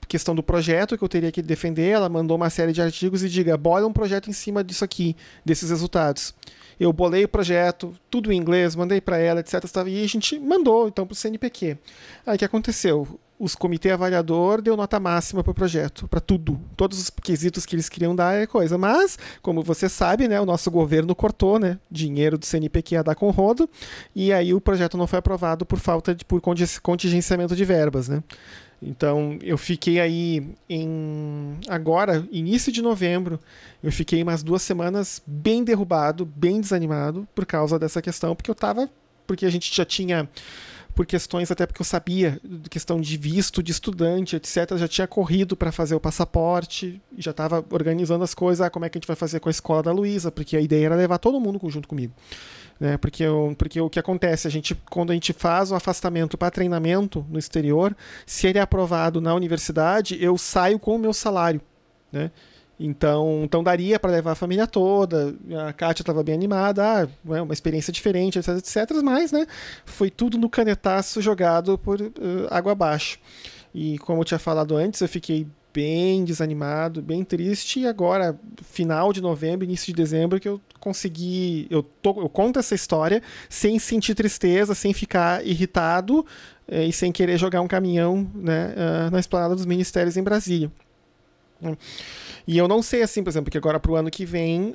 Questão do projeto que eu teria que defender, ela mandou uma série de artigos e diga, bola um projeto em cima disso aqui, desses resultados. Eu bolei o projeto, tudo em inglês, mandei para ela, etc. E a gente mandou, então, para o CNPq. Aí o que aconteceu? Os comitê avaliador deu nota máxima para o projeto, para tudo. Todos os quesitos que eles queriam dar é coisa. Mas, como você sabe, né, o nosso governo cortou, né, dinheiro do CNPq a dar com rodo, e aí o projeto não foi aprovado por contingenciamento de verbas, né? Então, eu fiquei aí agora, início de novembro, eu fiquei umas 2 semanas bem derrubado, bem desanimado por causa dessa questão, porque a gente já tinha, por questões, até porque eu sabia, questão de visto de estudante, etc, já tinha corrido para fazer o passaporte, já estava organizando as coisas, como é que a gente vai fazer com a escola da Luísa, porque a ideia era levar todo mundo junto comigo, né? Porque o que acontece, quando a gente faz o afastamento para treinamento no exterior, se ele é aprovado na universidade, eu saio com o meu salário, né? Então daria para levar a família toda, a Kátia estava bem animada, uma experiência diferente, etc, etc, mas, né, foi tudo no canetaço jogado por água abaixo. E como eu tinha falado antes, eu fiquei bem desanimado, bem triste, e agora, final de novembro, início de dezembro, que eu consegui, eu conto essa história sem sentir tristeza, sem ficar irritado e sem querer jogar um caminhão, né, na esplanada dos ministérios em Brasília. E eu não sei, assim, por exemplo, que agora para o ano que vem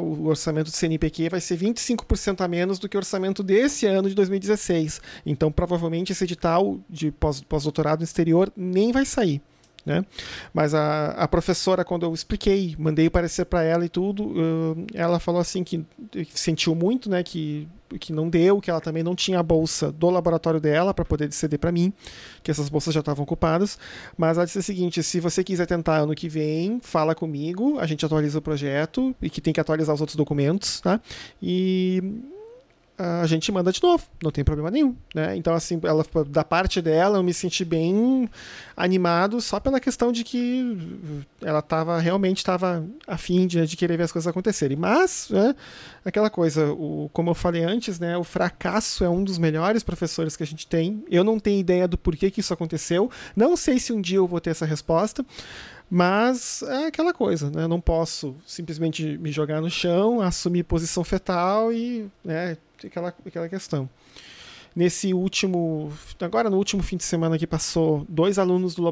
o orçamento do CNPq vai ser 25% a menos do que o orçamento desse ano de 2016. Então, provavelmente, esse edital de pós-doutorado no exterior nem vai sair, né? Mas a professora, quando eu expliquei, mandei o parecer para ela e tudo, ela falou assim que sentiu muito, né, que não deu, que ela também não tinha a bolsa do laboratório dela para poder ceder para mim, que essas bolsas já estavam ocupadas, mas ela disse o seguinte, se você quiser tentar ano que vem, fala comigo, a gente atualiza o projeto, e que tem que atualizar os outros documentos, tá? E a gente manda de novo, não tem problema nenhum, né? Então, assim, ela, da parte dela, eu me senti bem animado só pela questão de que ela realmente estava afim de querer ver as coisas acontecerem. Mas, né, aquela coisa, como eu falei antes, né, o fracasso é um dos melhores professores que a gente tem. Eu não tenho ideia do porquê que isso aconteceu. Não sei se um dia eu vou ter essa resposta. Mas é aquela coisa, né? Eu não posso simplesmente me jogar no chão, assumir posição fetal e, né, aquela questão. No último fim de semana que passou, 2 alunos do meu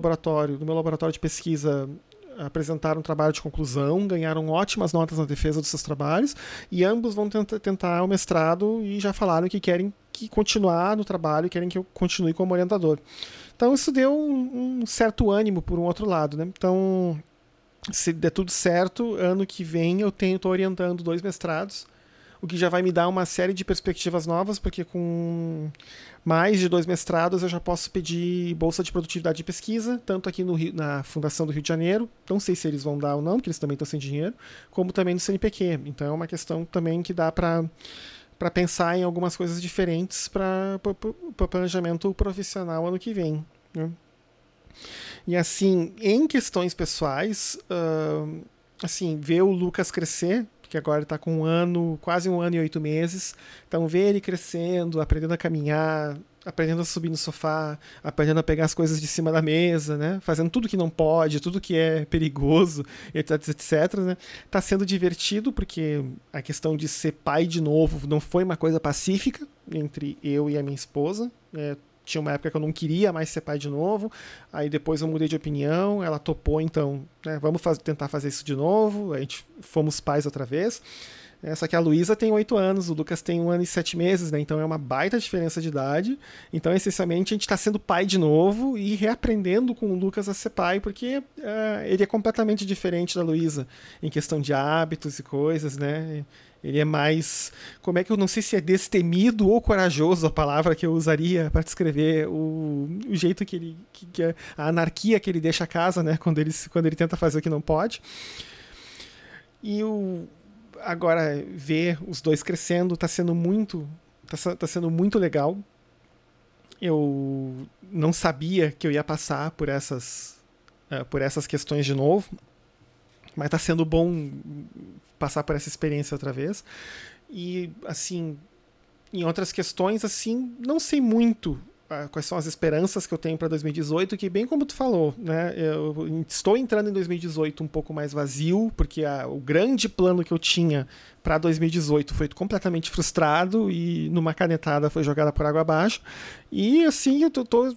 laboratório de pesquisa, apresentaram um trabalho de conclusão, ganharam ótimas notas na defesa dos seus trabalhos, e ambos vão tentar o mestrado e já falaram que querem que continuar no trabalho, querem que eu continue como orientador. Então isso deu um certo ânimo por um outro lado, né? Então, se der tudo certo, ano que vem eu estou orientando 2 mestrados, o que já vai me dar uma série de perspectivas novas, porque com mais de 2 mestrados eu já posso pedir bolsa de produtividade de pesquisa, tanto aqui na Fundação do Rio de Janeiro, não sei se eles vão dar ou não, porque eles também estão sem dinheiro, como também no CNPq. Então é uma questão também que dá para pensar em algumas coisas diferentes para o planejamento profissional ano que vem, né? E assim, em questões pessoais, assim, ver o Lucas crescer, que agora está com quase 1 ano e 8 meses, então ver ele crescendo, aprendendo a caminhar, aprendendo a subir no sofá, aprendendo a pegar as coisas de cima da mesa, né? Fazendo tudo que não pode, tudo que é perigoso, etc, né? Tá sendo divertido, porque a questão de ser pai de novo não foi uma coisa pacífica entre eu e a minha esposa. Tinha uma época que eu não queria mais ser pai de novo, aí depois eu mudei de opinião, ela topou, então, né, vamos tentar fazer isso de novo, a gente fomos pais outra vez. Só que a Luísa tem 8 anos, o Lucas tem 1 ano e 7 meses, né? Então é uma baita diferença de idade. Então, essencialmente, a gente está sendo pai de novo e reaprendendo com o Lucas a ser pai, porque ele é completamente diferente da Luísa em questão de hábitos e coisas, né? Ele é mais... eu não sei se é destemido ou corajoso a palavra que eu usaria para descrever o jeito que ele... a anarquia que ele deixa a casa, né? Quando ele tenta fazer o que não pode. Agora, ver os 2 crescendo tá sendo muito legal. Eu não sabia que eu ia passar por essas questões de novo, mas tá sendo bom passar por essa experiência outra vez. E, assim, em outras questões, assim, não sei muito quais são as esperanças que eu tenho para 2018, que, bem como tu falou, né, eu estou entrando em 2018 um pouco mais vazio, porque o grande plano que eu tinha para 2018 foi completamente frustrado e numa canetada foi jogada por água abaixo. E, assim, eu tô,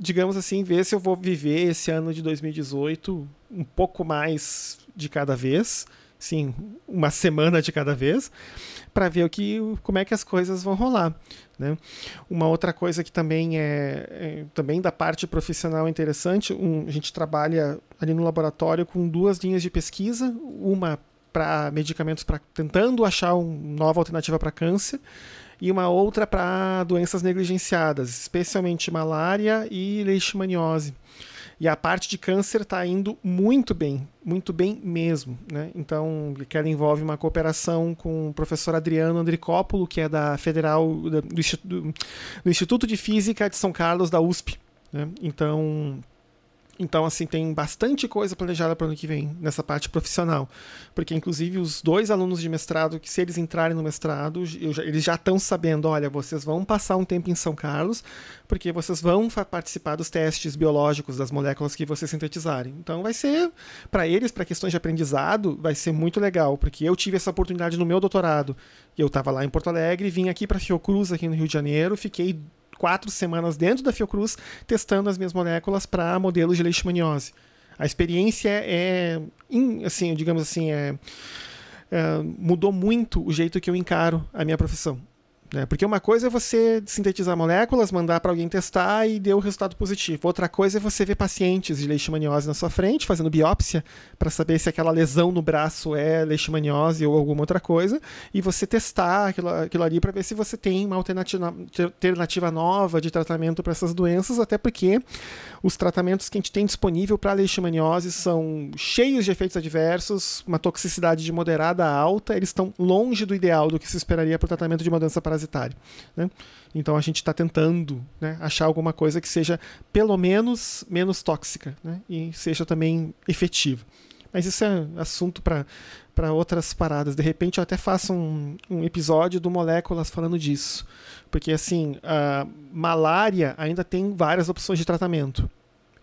digamos assim, ver se eu vou viver esse ano de 2018 um pouco mais de cada vez, sim, uma semana de cada vez, para ver como é que as coisas vão rolar, né? Uma outra coisa que também é também da parte profissional interessante, a gente trabalha ali no laboratório com 2 linhas de pesquisa, uma para medicamentos, tentando achar uma nova alternativa para câncer, e uma outra para doenças negligenciadas, especialmente malária e leishmaniose. E a parte de câncer está indo muito bem mesmo, né? Então, ela envolve uma cooperação com o professor Adriano Andricopulo, que é do Instituto de Física de São Carlos, da USP, né? Então, assim, tem bastante coisa planejada para o ano que vem, nessa parte profissional. Porque, inclusive, os 2 alunos de mestrado, que se eles entrarem no mestrado, eles já estão sabendo, olha, vocês vão passar um tempo em São Carlos, porque vocês vão participar dos testes biológicos das moléculas que vocês sintetizarem. Então, vai ser, para eles, para questões de aprendizado, vai ser muito legal, porque eu tive essa oportunidade no meu doutorado. Eu estava lá em Porto Alegre, vim aqui para Fiocruz, aqui no Rio de Janeiro, fiquei 4 semanas dentro da Fiocruz, testando as minhas moléculas para modelos de leishmaniose. A experiência assim, digamos assim, mudou muito o jeito que eu encaro a minha profissão, né? Porque uma coisa é você sintetizar moléculas, mandar para alguém testar e deu o resultado positivo. Outra coisa é você ver pacientes de leishmaniose na sua frente, fazendo biópsia, para saber se aquela lesão no braço é leishmaniose ou alguma outra coisa, e você testar aquilo ali para ver se você tem uma alternativa nova de tratamento para essas doenças, até porque os tratamentos que a gente tem disponível para leishmaniose são cheios de efeitos adversos, uma toxicidade de moderada a alta, eles estão longe do ideal do que se esperaria para o tratamento de uma doença parasitária. parasitário, né? Então a gente está tentando, né, achar alguma coisa que seja pelo menos menos tóxica, né, e seja também efetiva. Mas isso é assunto para outras paradas. De repente eu até faço um episódio do Moléculas falando disso. Porque assim, a malária ainda tem várias opções de tratamento.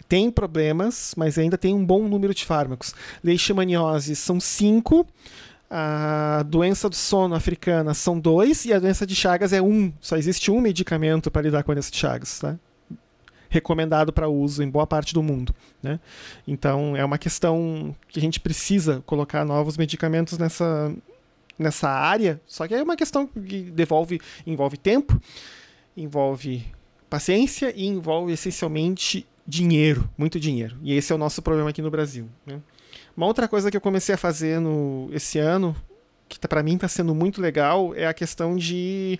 Tem problemas, mas ainda tem um bom número de fármacos. Leishmaniose são 5, a doença do sono africana são 2 e a doença de Chagas é 1. Só existe um medicamento para lidar com a doença de Chagas, tá? Recomendado para uso em boa parte do mundo, né? Então, é uma questão que a gente precisa colocar novos medicamentos nessa área, só que é uma questão que envolve tempo, envolve paciência e envolve, essencialmente, dinheiro, muito dinheiro. E esse é o nosso problema aqui no Brasil, né? Uma outra coisa que eu comecei a fazer esse ano, que para mim está sendo muito legal, é a questão de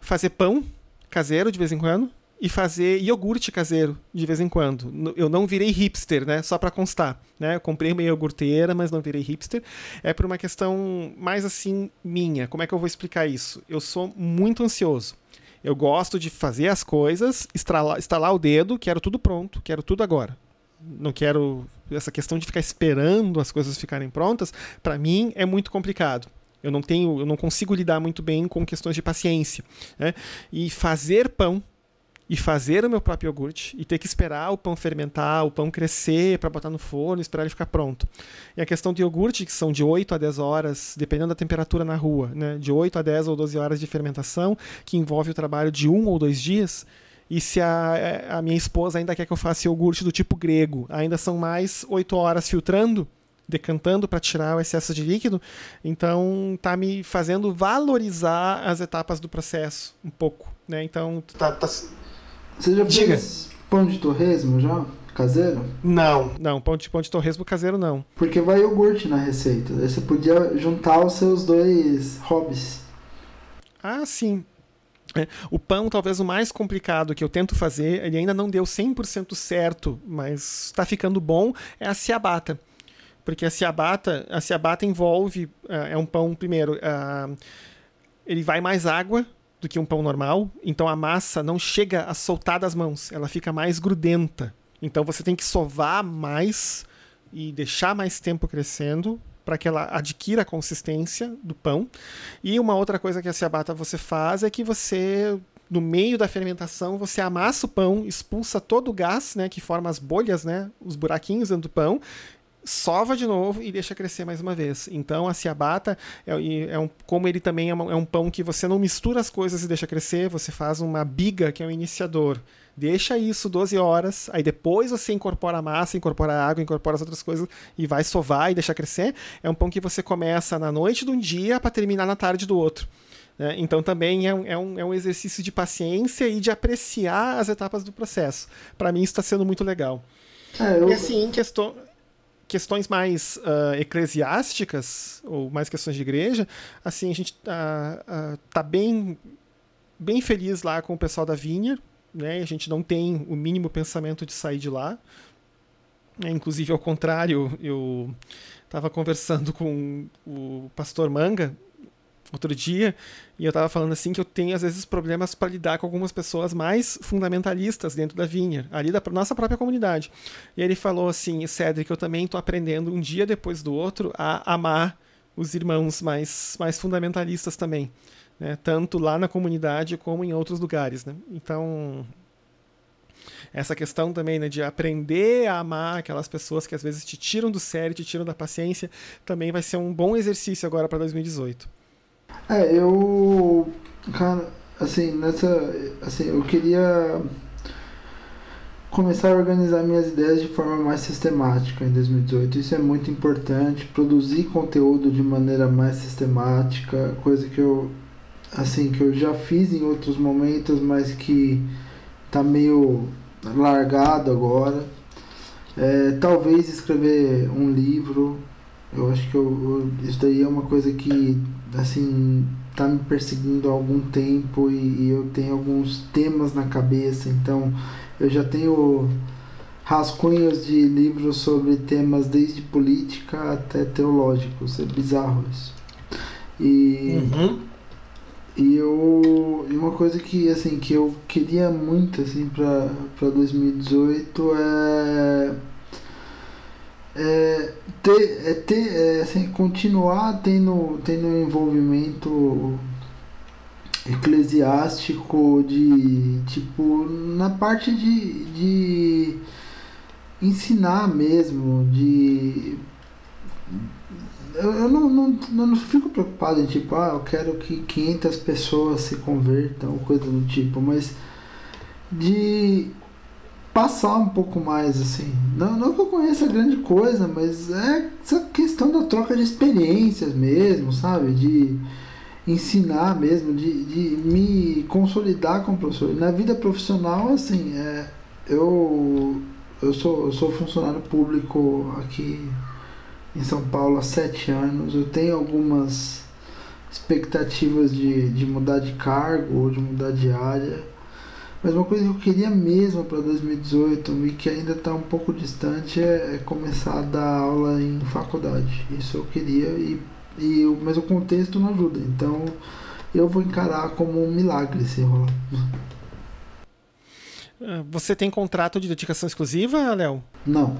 fazer pão caseiro de vez em quando, e fazer iogurte caseiro de vez em quando. Eu não virei hipster, né? Só para constar, né? Eu comprei uma iogurteira, mas não virei hipster. É por uma questão mais assim minha. Como é que eu vou explicar isso? Eu sou muito ansioso. Eu gosto de fazer as coisas, estalar o dedo, quero tudo pronto, quero tudo agora. Não quero essa questão de ficar esperando as coisas ficarem prontas. Para mim é muito complicado. Eu não consigo lidar muito bem com questões de paciência, né? E fazer pão e fazer o meu próprio iogurte e ter que esperar o pão fermentar, o pão crescer para botar no forno, esperar ele ficar pronto. E a questão do iogurte, que são de 8 a 10 horas, dependendo da temperatura na rua, né? De 8 a 10 ou 12 horas de fermentação, que envolve o trabalho de 1 ou 2 dias. E se a minha esposa ainda quer que eu faça iogurte do tipo grego, ainda são mais 8 horas filtrando, decantando para tirar o excesso de líquido. Então tá me fazendo valorizar as etapas do processo um pouco, né? Então tá... Você já fez pão de torresmo já? Caseiro? Não, pão de torresmo caseiro não. Porque vai iogurte na receita. Aí você podia juntar os seus 2 hobbies. Ah, sim. O pão, talvez o mais complicado que eu tento fazer, ele ainda não deu 100% certo, mas está ficando bom, é a ciabatta. Porque a ciabatta envolve... É um pão, primeiro, ele vai mais água do que um pão normal, então a massa não chega a soltar das mãos, ela fica mais grudenta. Então você tem que sovar mais e deixar mais tempo crescendo para que ela adquira a consistência do pão. E uma outra coisa que a ciabatta você faz é que você, no meio da fermentação, você amassa o pão, expulsa todo o gás, né, que forma as bolhas, né, os buraquinhos dentro do pão, sova de novo e deixa crescer mais uma vez. Então a ciabatta, como ele também é um pão que você não mistura as coisas e deixa crescer, você faz uma biga, que é um iniciador. Deixa isso 12 horas, aí depois você incorpora a massa, incorpora a água, incorpora as outras coisas e vai sovar e deixar crescer. É um pão que você começa na noite de um dia para terminar na tarde do outro, né? Então também é um exercício de paciência e de apreciar as etapas do processo. Para mim isso está sendo muito legal. E assim, questões mais eclesiásticas, ou mais questões de igreja, assim, a gente tá bem, bem feliz lá com o pessoal da Vínia, né? A gente não tem o mínimo pensamento de sair de lá. Inclusive, ao contrário, eu estava conversando com o pastor Manga outro dia, e eu estava falando assim que eu tenho, às vezes, problemas para lidar com algumas pessoas mais fundamentalistas dentro da Vinha, ali da nossa própria comunidade. E ele falou assim: Cedric, eu também estou aprendendo um dia depois do outro a amar os irmãos mais fundamentalistas também, né? Tanto lá na comunidade como em outros lugares, né? Então, essa questão também, né, de aprender a amar aquelas pessoas que às vezes te tiram do sério, te tiram da paciência, também vai ser um bom exercício agora para 2018. Cara, assim, eu queria começar a organizar minhas ideias de forma mais sistemática em 2018. Isso é muito importante, produzir conteúdo de maneira mais sistemática, coisa que eu já fiz em outros momentos, mas que tá meio largado agora. Talvez escrever um livro. Eu acho que isso daí é uma coisa que, assim, tá me perseguindo há algum tempo e eu tenho alguns temas na cabeça, então eu já tenho rascunhos de livros sobre temas desde política até teológicos, é bizarro isso. E E uma coisa que, assim, que eu queria muito, assim, pra 2018 é continuar tendo um envolvimento eclesiástico de, tipo, na parte de ensinar mesmo, de... Eu não fico preocupado em tipo, eu quero que 500 pessoas se convertam ou coisa do tipo, mas de passar um pouco mais, assim. Não que eu conheça grande coisa, mas é essa questão da troca de experiências mesmo, sabe? De ensinar mesmo, de me consolidar como professor. E na vida profissional, assim, eu sou funcionário público aqui em São Paulo há 7 anos, eu tenho algumas expectativas de mudar de cargo ou de mudar de área, mas uma coisa que eu queria mesmo para 2018 e que ainda está um pouco distante é começar a dar aula em faculdade. Isso eu queria, mas o contexto não ajuda, então eu vou encarar como um milagre se rolar. Você tem contrato de dedicação exclusiva, Léo? Não.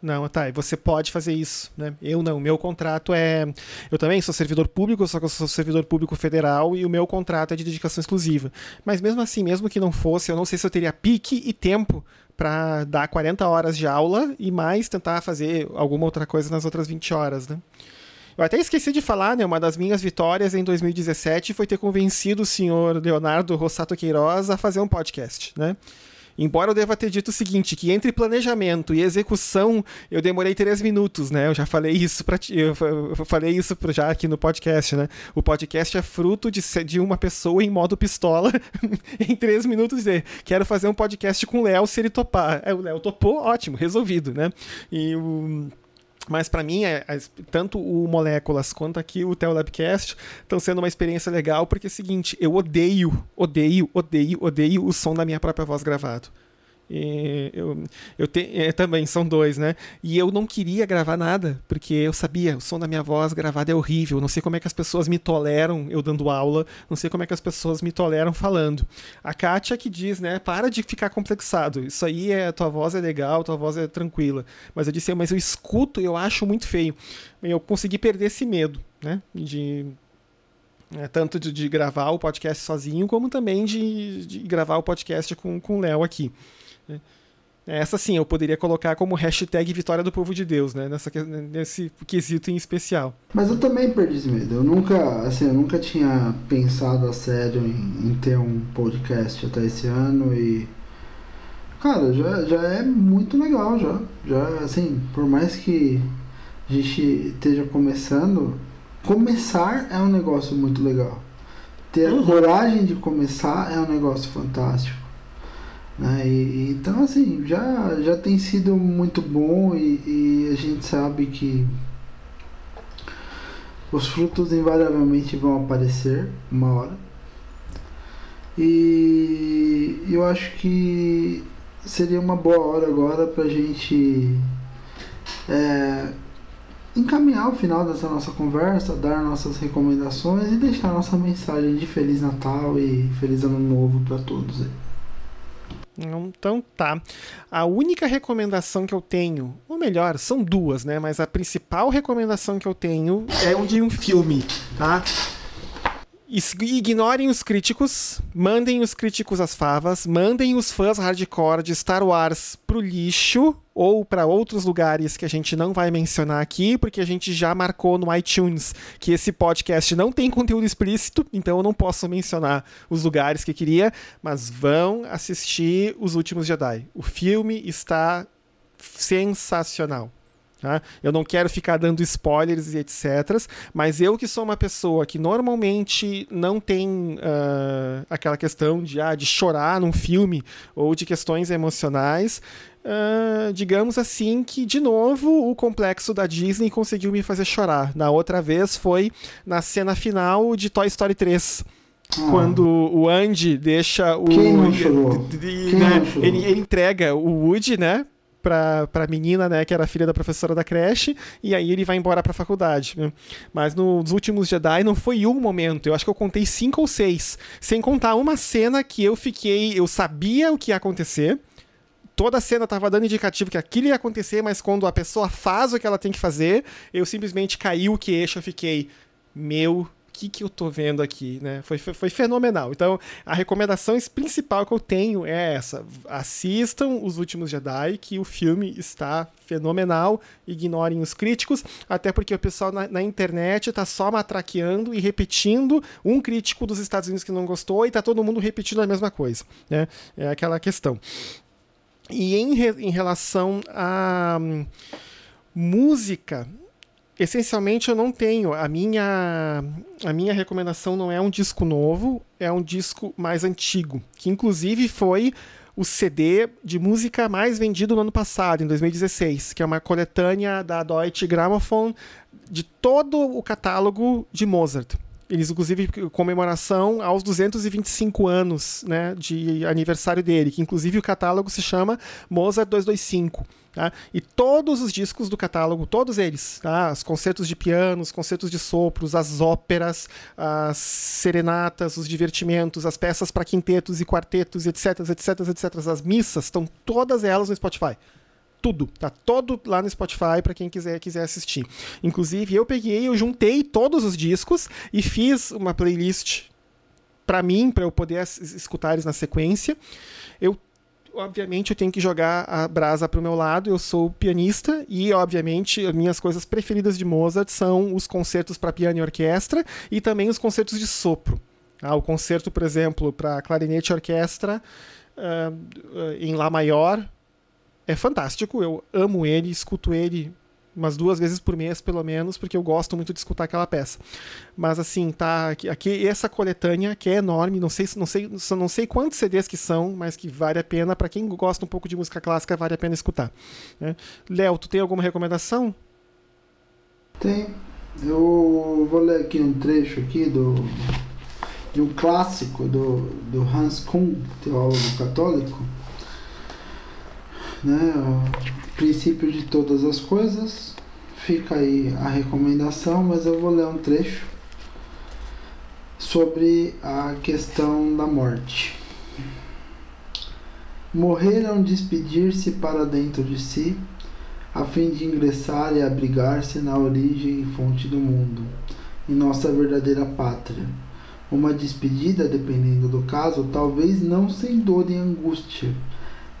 Não, tá, e você pode fazer isso, né? Eu não, meu contrato é... Eu também sou servidor público, só que eu sou servidor público federal e o meu contrato é de dedicação exclusiva. Mas mesmo assim, mesmo que não fosse, eu não sei se eu teria pique e tempo para dar 40 horas de aula e mais tentar fazer alguma outra coisa nas outras 20 horas, né? Eu até esqueci de falar, né? Uma das minhas vitórias em 2017 foi ter convencido o senhor Leonardo Rossato Queiroz a fazer um podcast, né? Embora eu deva ter dito o seguinte, que entre planejamento e execução, eu demorei 3 minutos, né? Eu já falei isso para ti, eu falei isso já aqui no podcast, né? O podcast é fruto de uma pessoa em modo pistola em 3 minutos dizer, quero fazer um podcast com o Léo se ele topar. O Léo topou, ótimo, resolvido, né? Mas para mim, tanto o Moléculas quanto aqui o Teolabcast estão sendo uma experiência legal, porque é o seguinte, eu odeio o som da minha própria voz gravado. Também são 2, né? E eu não queria gravar nada, porque eu sabia, o som da minha voz gravada é horrível, não sei como é que as pessoas me toleram eu dando aula, não sei como é que as pessoas me toleram falando. A Kátia que diz, né, para de ficar complexado, isso aí é, tua voz é legal, tua voz é tranquila, mas eu disse, mas eu escuto e eu acho muito feio. Eu consegui perder esse medo, né, tanto de gravar o podcast sozinho, como também de gravar o podcast com o Léo aqui. Essa sim eu poderia colocar como hashtag Vitória do Povo de Deus, né? Nesse quesito em especial. Mas eu também perdi esse medo. Eu nunca tinha pensado a sério em ter um podcast até esse ano e... Cara, já é muito legal, já. Assim, por mais que a gente esteja começando, começar é um negócio muito legal. Ter a coragem de começar é um negócio fantástico. Né? Então, assim, já tem sido muito bom e a gente sabe que os frutos invariavelmente vão aparecer uma hora. E eu acho que seria uma boa hora agora pra gente encaminhar o final dessa nossa conversa, dar nossas recomendações e deixar nossa mensagem de Feliz Natal e Feliz Ano Novo pra todos aí. Então tá, a única recomendação que eu tenho, ou melhor, são 2, né, mas a principal recomendação que eu tenho é de um filme, tá? Ignorem os críticos, mandem os críticos às favas, mandem os fãs hardcore de Star Wars pro lixo ou para outros lugares que a gente não vai mencionar aqui, porque a gente já marcou no iTunes que esse podcast não tem conteúdo explícito, então eu não posso mencionar os lugares que queria, mas vão assistir Os Últimos Jedi. O filme está sensacional. Tá? Eu não quero ficar dando spoilers e etc, mas eu que sou uma pessoa que normalmente não tem aquela questão de chorar num filme ou de questões emocionais, digamos assim que de novo o complexo da Disney conseguiu me fazer chorar. Na outra vez foi na cena final de Toy Story 3, quando o Andy deixa o... Quem não chorou? Ele entrega o Woody, né, pra menina, né, que era filha da professora da creche, e aí ele vai embora pra faculdade, né? Mas nos últimos Jedi não foi um momento, eu acho que eu contei 5 ou 6, sem contar uma cena que eu sabia o que ia acontecer. Toda a cena estava dando indicativo que aquilo ia acontecer, mas quando a pessoa faz o que ela tem que fazer, eu simplesmente caí o queixo, eu fiquei, meu, o que eu tô vendo aqui, né? Foi fenomenal. Então, a recomendação principal que eu tenho é essa. Assistam Os Últimos Jedi, que o filme está fenomenal. Ignorem os críticos, até porque o pessoal na internet tá só matraqueando e repetindo um crítico dos Estados Unidos que não gostou e tá todo mundo repetindo a mesma coisa, né? É aquela questão. E em relação à música, essencialmente eu não tenho. A minha recomendação não é um disco novo, é um disco mais antigo, que inclusive foi o CD de música mais vendido no ano passado, em 2016, que é uma coletânea da Deutsche Grammophon de todo o catálogo de Mozart. Eles, inclusive, comemoração aos 225 anos, né, de aniversário dele, que, inclusive, o catálogo se chama Mozart 225. Tá? E todos os discos do catálogo, todos eles, tá? Os concertos de piano, os concertos de sopros, as óperas, as serenatas, os divertimentos, as peças para quintetos e quartetos, etc, etc, etc. As missas, estão todas elas no Spotify. Tudo, tá todo lá no Spotify para quem quiser assistir. Inclusive, eu juntei todos os discos e fiz uma playlist para mim, para eu poder escutar eles na sequência. Obviamente, eu tenho que jogar a brasa pro meu lado, eu sou pianista e, obviamente, as minhas coisas preferidas de Mozart são os concertos para piano e orquestra e também os concertos de sopro. Ah, o concerto, por exemplo, para clarinete e orquestra em Lá maior, é fantástico, eu amo ele, escuto ele umas 2 vezes por mês, pelo menos, porque eu gosto muito de escutar aquela peça. Mas assim, tá aqui essa coletânea, que é enorme, não sei quantos CDs que são, mas que vale a pena, para quem gosta um pouco de música clássica, vale a pena escutar, né? Léo, tu tem alguma recomendação? Tem. Eu vou ler aqui um trecho aqui de um clássico do Hans Küng, teólogo católico, né, o princípio de todas as coisas. Fica aí a recomendação, mas eu vou ler um trecho sobre a questão da morte. Morrer é um despedir-se para dentro de si, a fim de ingressar e abrigar-se na origem e fonte do mundo, em nossa verdadeira pátria. Uma despedida, dependendo do caso, talvez não sem dor e angústia,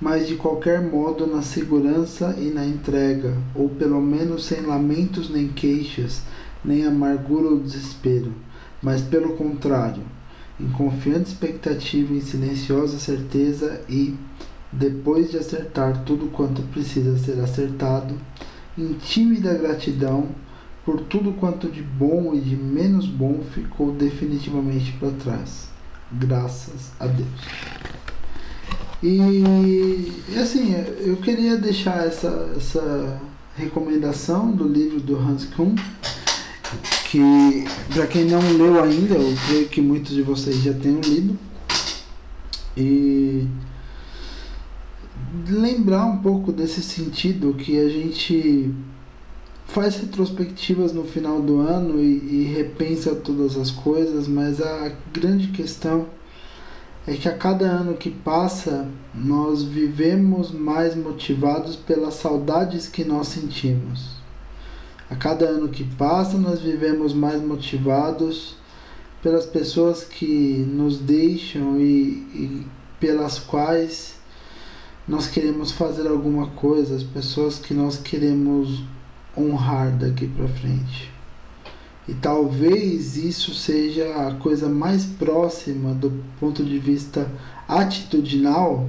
mas de qualquer modo na segurança e na entrega, ou pelo menos sem lamentos nem queixas, nem amargura ou desespero, mas pelo contrário, em confiante expectativa, em silenciosa certeza e, depois de acertar tudo quanto precisa ser acertado, em tímida gratidão por tudo quanto de bom e de menos bom ficou definitivamente para trás. Graças a Deus. E assim, eu queria deixar essa recomendação do livro do Hans Küng, que para quem não leu ainda, eu creio que muitos de vocês já tenham lido, e lembrar um pouco desse sentido que a gente faz retrospectivas no final do ano e repensa todas as coisas, mas a grande questão é que a cada ano que passa, nós vivemos mais motivados pelas saudades que nós sentimos. A cada ano que passa, nós vivemos mais motivados pelas pessoas que nos deixam e pelas quais nós queremos fazer alguma coisa, as pessoas que nós queremos honrar daqui para frente. E talvez isso seja a coisa mais próxima do ponto de vista atitudinal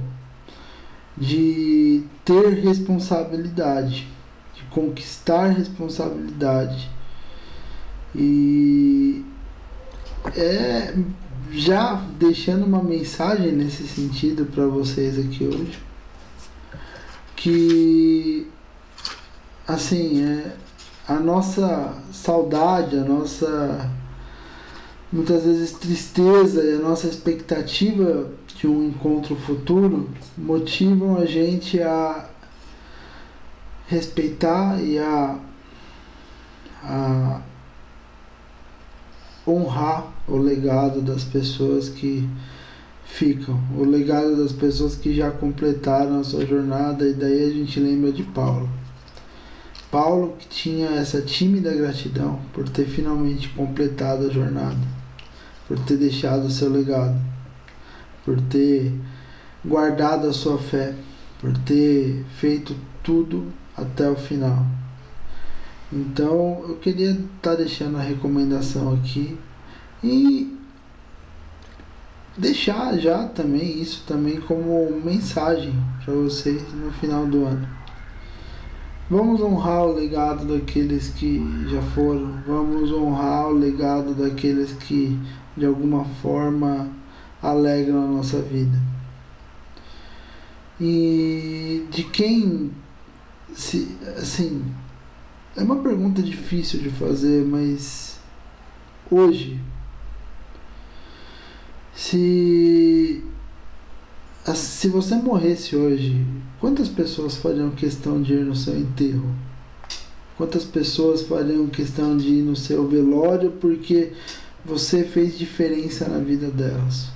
de ter responsabilidade, de conquistar responsabilidade. E já deixando uma mensagem nesse sentido para vocês aqui hoje, que assim, a nossa saudade, a nossa, muitas vezes, tristeza e a nossa expectativa de um encontro futuro motivam a gente a respeitar e a honrar o legado das pessoas que ficam, o legado das pessoas que já completaram a sua jornada. E daí a gente lembra de Paulo, que tinha essa tímida gratidão por ter finalmente completado a jornada, por ter deixado o seu legado, por ter guardado a sua fé, por ter feito tudo até o final. Então eu queria estar deixando a recomendação aqui e deixar já também isso também como mensagem para vocês no final do ano. Vamos honrar o legado daqueles que já foram, vamos honrar o legado daqueles que de alguma forma alegram a nossa vida. E de quem, se, assim, é uma pergunta difícil de fazer, mas hoje, se você morresse hoje, quantas pessoas fariam questão de ir no seu enterro? Quantas pessoas fariam questão de ir no seu velório porque você fez diferença na vida delas?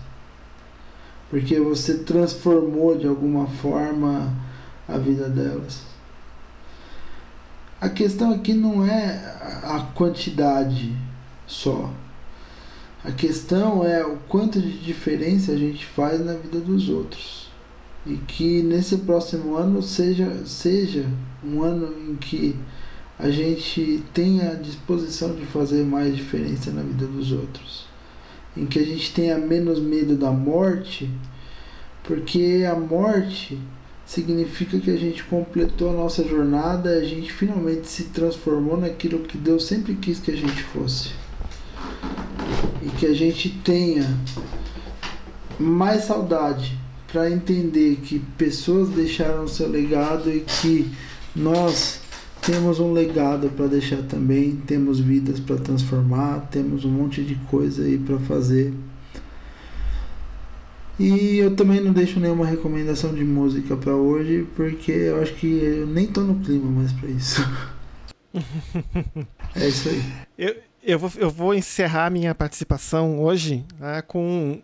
Porque você transformou de alguma forma a vida delas. A questão aqui não é a quantidade só. A questão é o quanto de diferença a gente faz na vida dos outros. E que nesse próximo ano seja um ano em que a gente tenha a disposição de fazer mais diferença na vida dos outros. Em que a gente tenha menos medo da morte, porque a morte significa que a gente completou a nossa jornada, a gente finalmente se transformou naquilo que Deus sempre quis que a gente fosse. E que a gente tenha mais saudade para entender que pessoas deixaram o seu legado e que nós temos um legado para deixar também, temos vidas para transformar, temos um monte de coisa aí para fazer. E eu também não deixo nenhuma recomendação de música para hoje, porque eu acho que eu nem tô no clima mais para isso. É isso aí. Eu vou encerrar minha participação hoje, né, com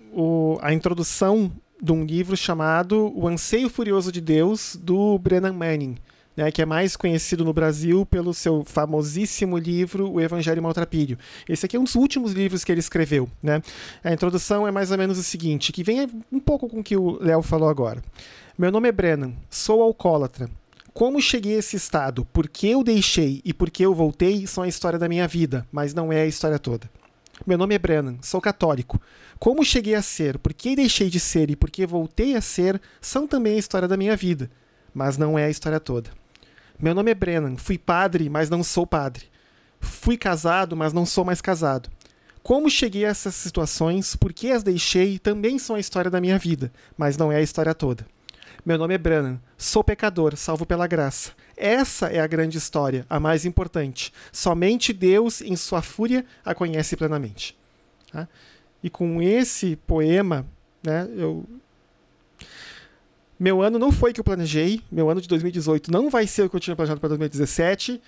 a introdução de um livro chamado O Anseio Furioso de Deus, do Brennan Manning, né, que é mais conhecido no Brasil pelo seu famosíssimo livro O Evangelho Maltrapilho. Esse aqui é um dos últimos livros que ele escreveu, né? A introdução é mais ou menos o seguinte, que vem um pouco com o que o Léo falou agora. Meu nome é Brennan, sou alcoólatra. Como cheguei a esse estado, por que eu deixei e por que eu voltei são a história da minha vida, mas não é a história toda. Meu nome é Brennan, sou católico. Como cheguei a ser, por que deixei de ser e por que voltei a ser são também a história da minha vida, mas não é a história toda. Meu nome é Brennan, fui padre, mas não sou padre. Fui casado, mas não sou mais casado. Como cheguei a essas situações, por que as deixei também são a história da minha vida, mas não é a história toda. Meu nome é Brennan, sou pecador, salvo pela graça. Essa é a grande história, a mais importante. Somente Deus, em sua fúria, a conhece plenamente. Tá? E com esse poema, né, meu ano não foi o que eu planejei, meu ano de 2018 não vai ser o que eu tinha planejado para 2017,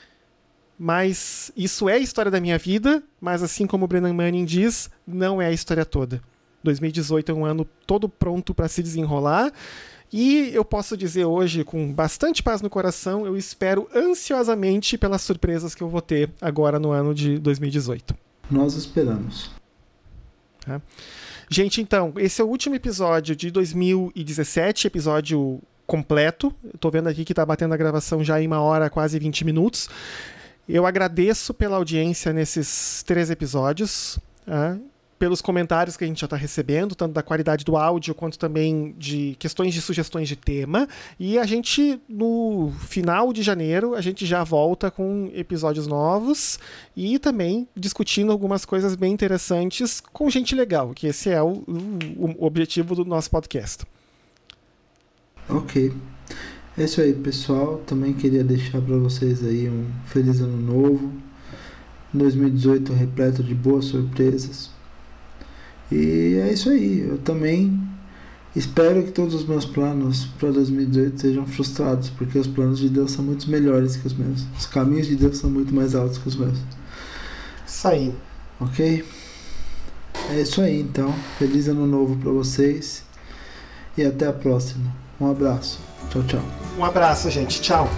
mas isso é a história da minha vida, mas assim como o Brennan Manning diz, não é a história toda. 2018 é um ano todo pronto para se desenrolar. E eu posso dizer hoje, com bastante paz no coração, eu espero ansiosamente pelas surpresas que eu vou ter agora no ano de 2018. Nós esperamos. Tá? Gente, então, esse é o último episódio de 2017, episódio completo. Estou vendo aqui que está batendo a gravação já em 1 hora, quase 20 minutos. Eu agradeço pela audiência nesses 3 episódios. Tá? Pelos comentários que a gente já está recebendo, tanto da qualidade do áudio, quanto também de questões de sugestões de tema. E a gente, no final de janeiro, a gente já volta com episódios novos e também discutindo algumas coisas bem interessantes com gente legal, que esse é o objetivo do nosso podcast. Ok. É isso aí, pessoal. Também queria deixar para vocês aí um feliz ano novo. 2018 repleto de boas surpresas. E é isso aí, eu também Espero que todos os meus planos para 2018 sejam frustrados, porque os planos de Deus são muito melhores que os meus. Os caminhos de Deus são muito mais altos que os meus. Isso aí. Ok? É isso aí, então. Feliz ano novo para vocês. E até a próxima. Um abraço. Tchau, tchau. Um abraço, gente. Tchau.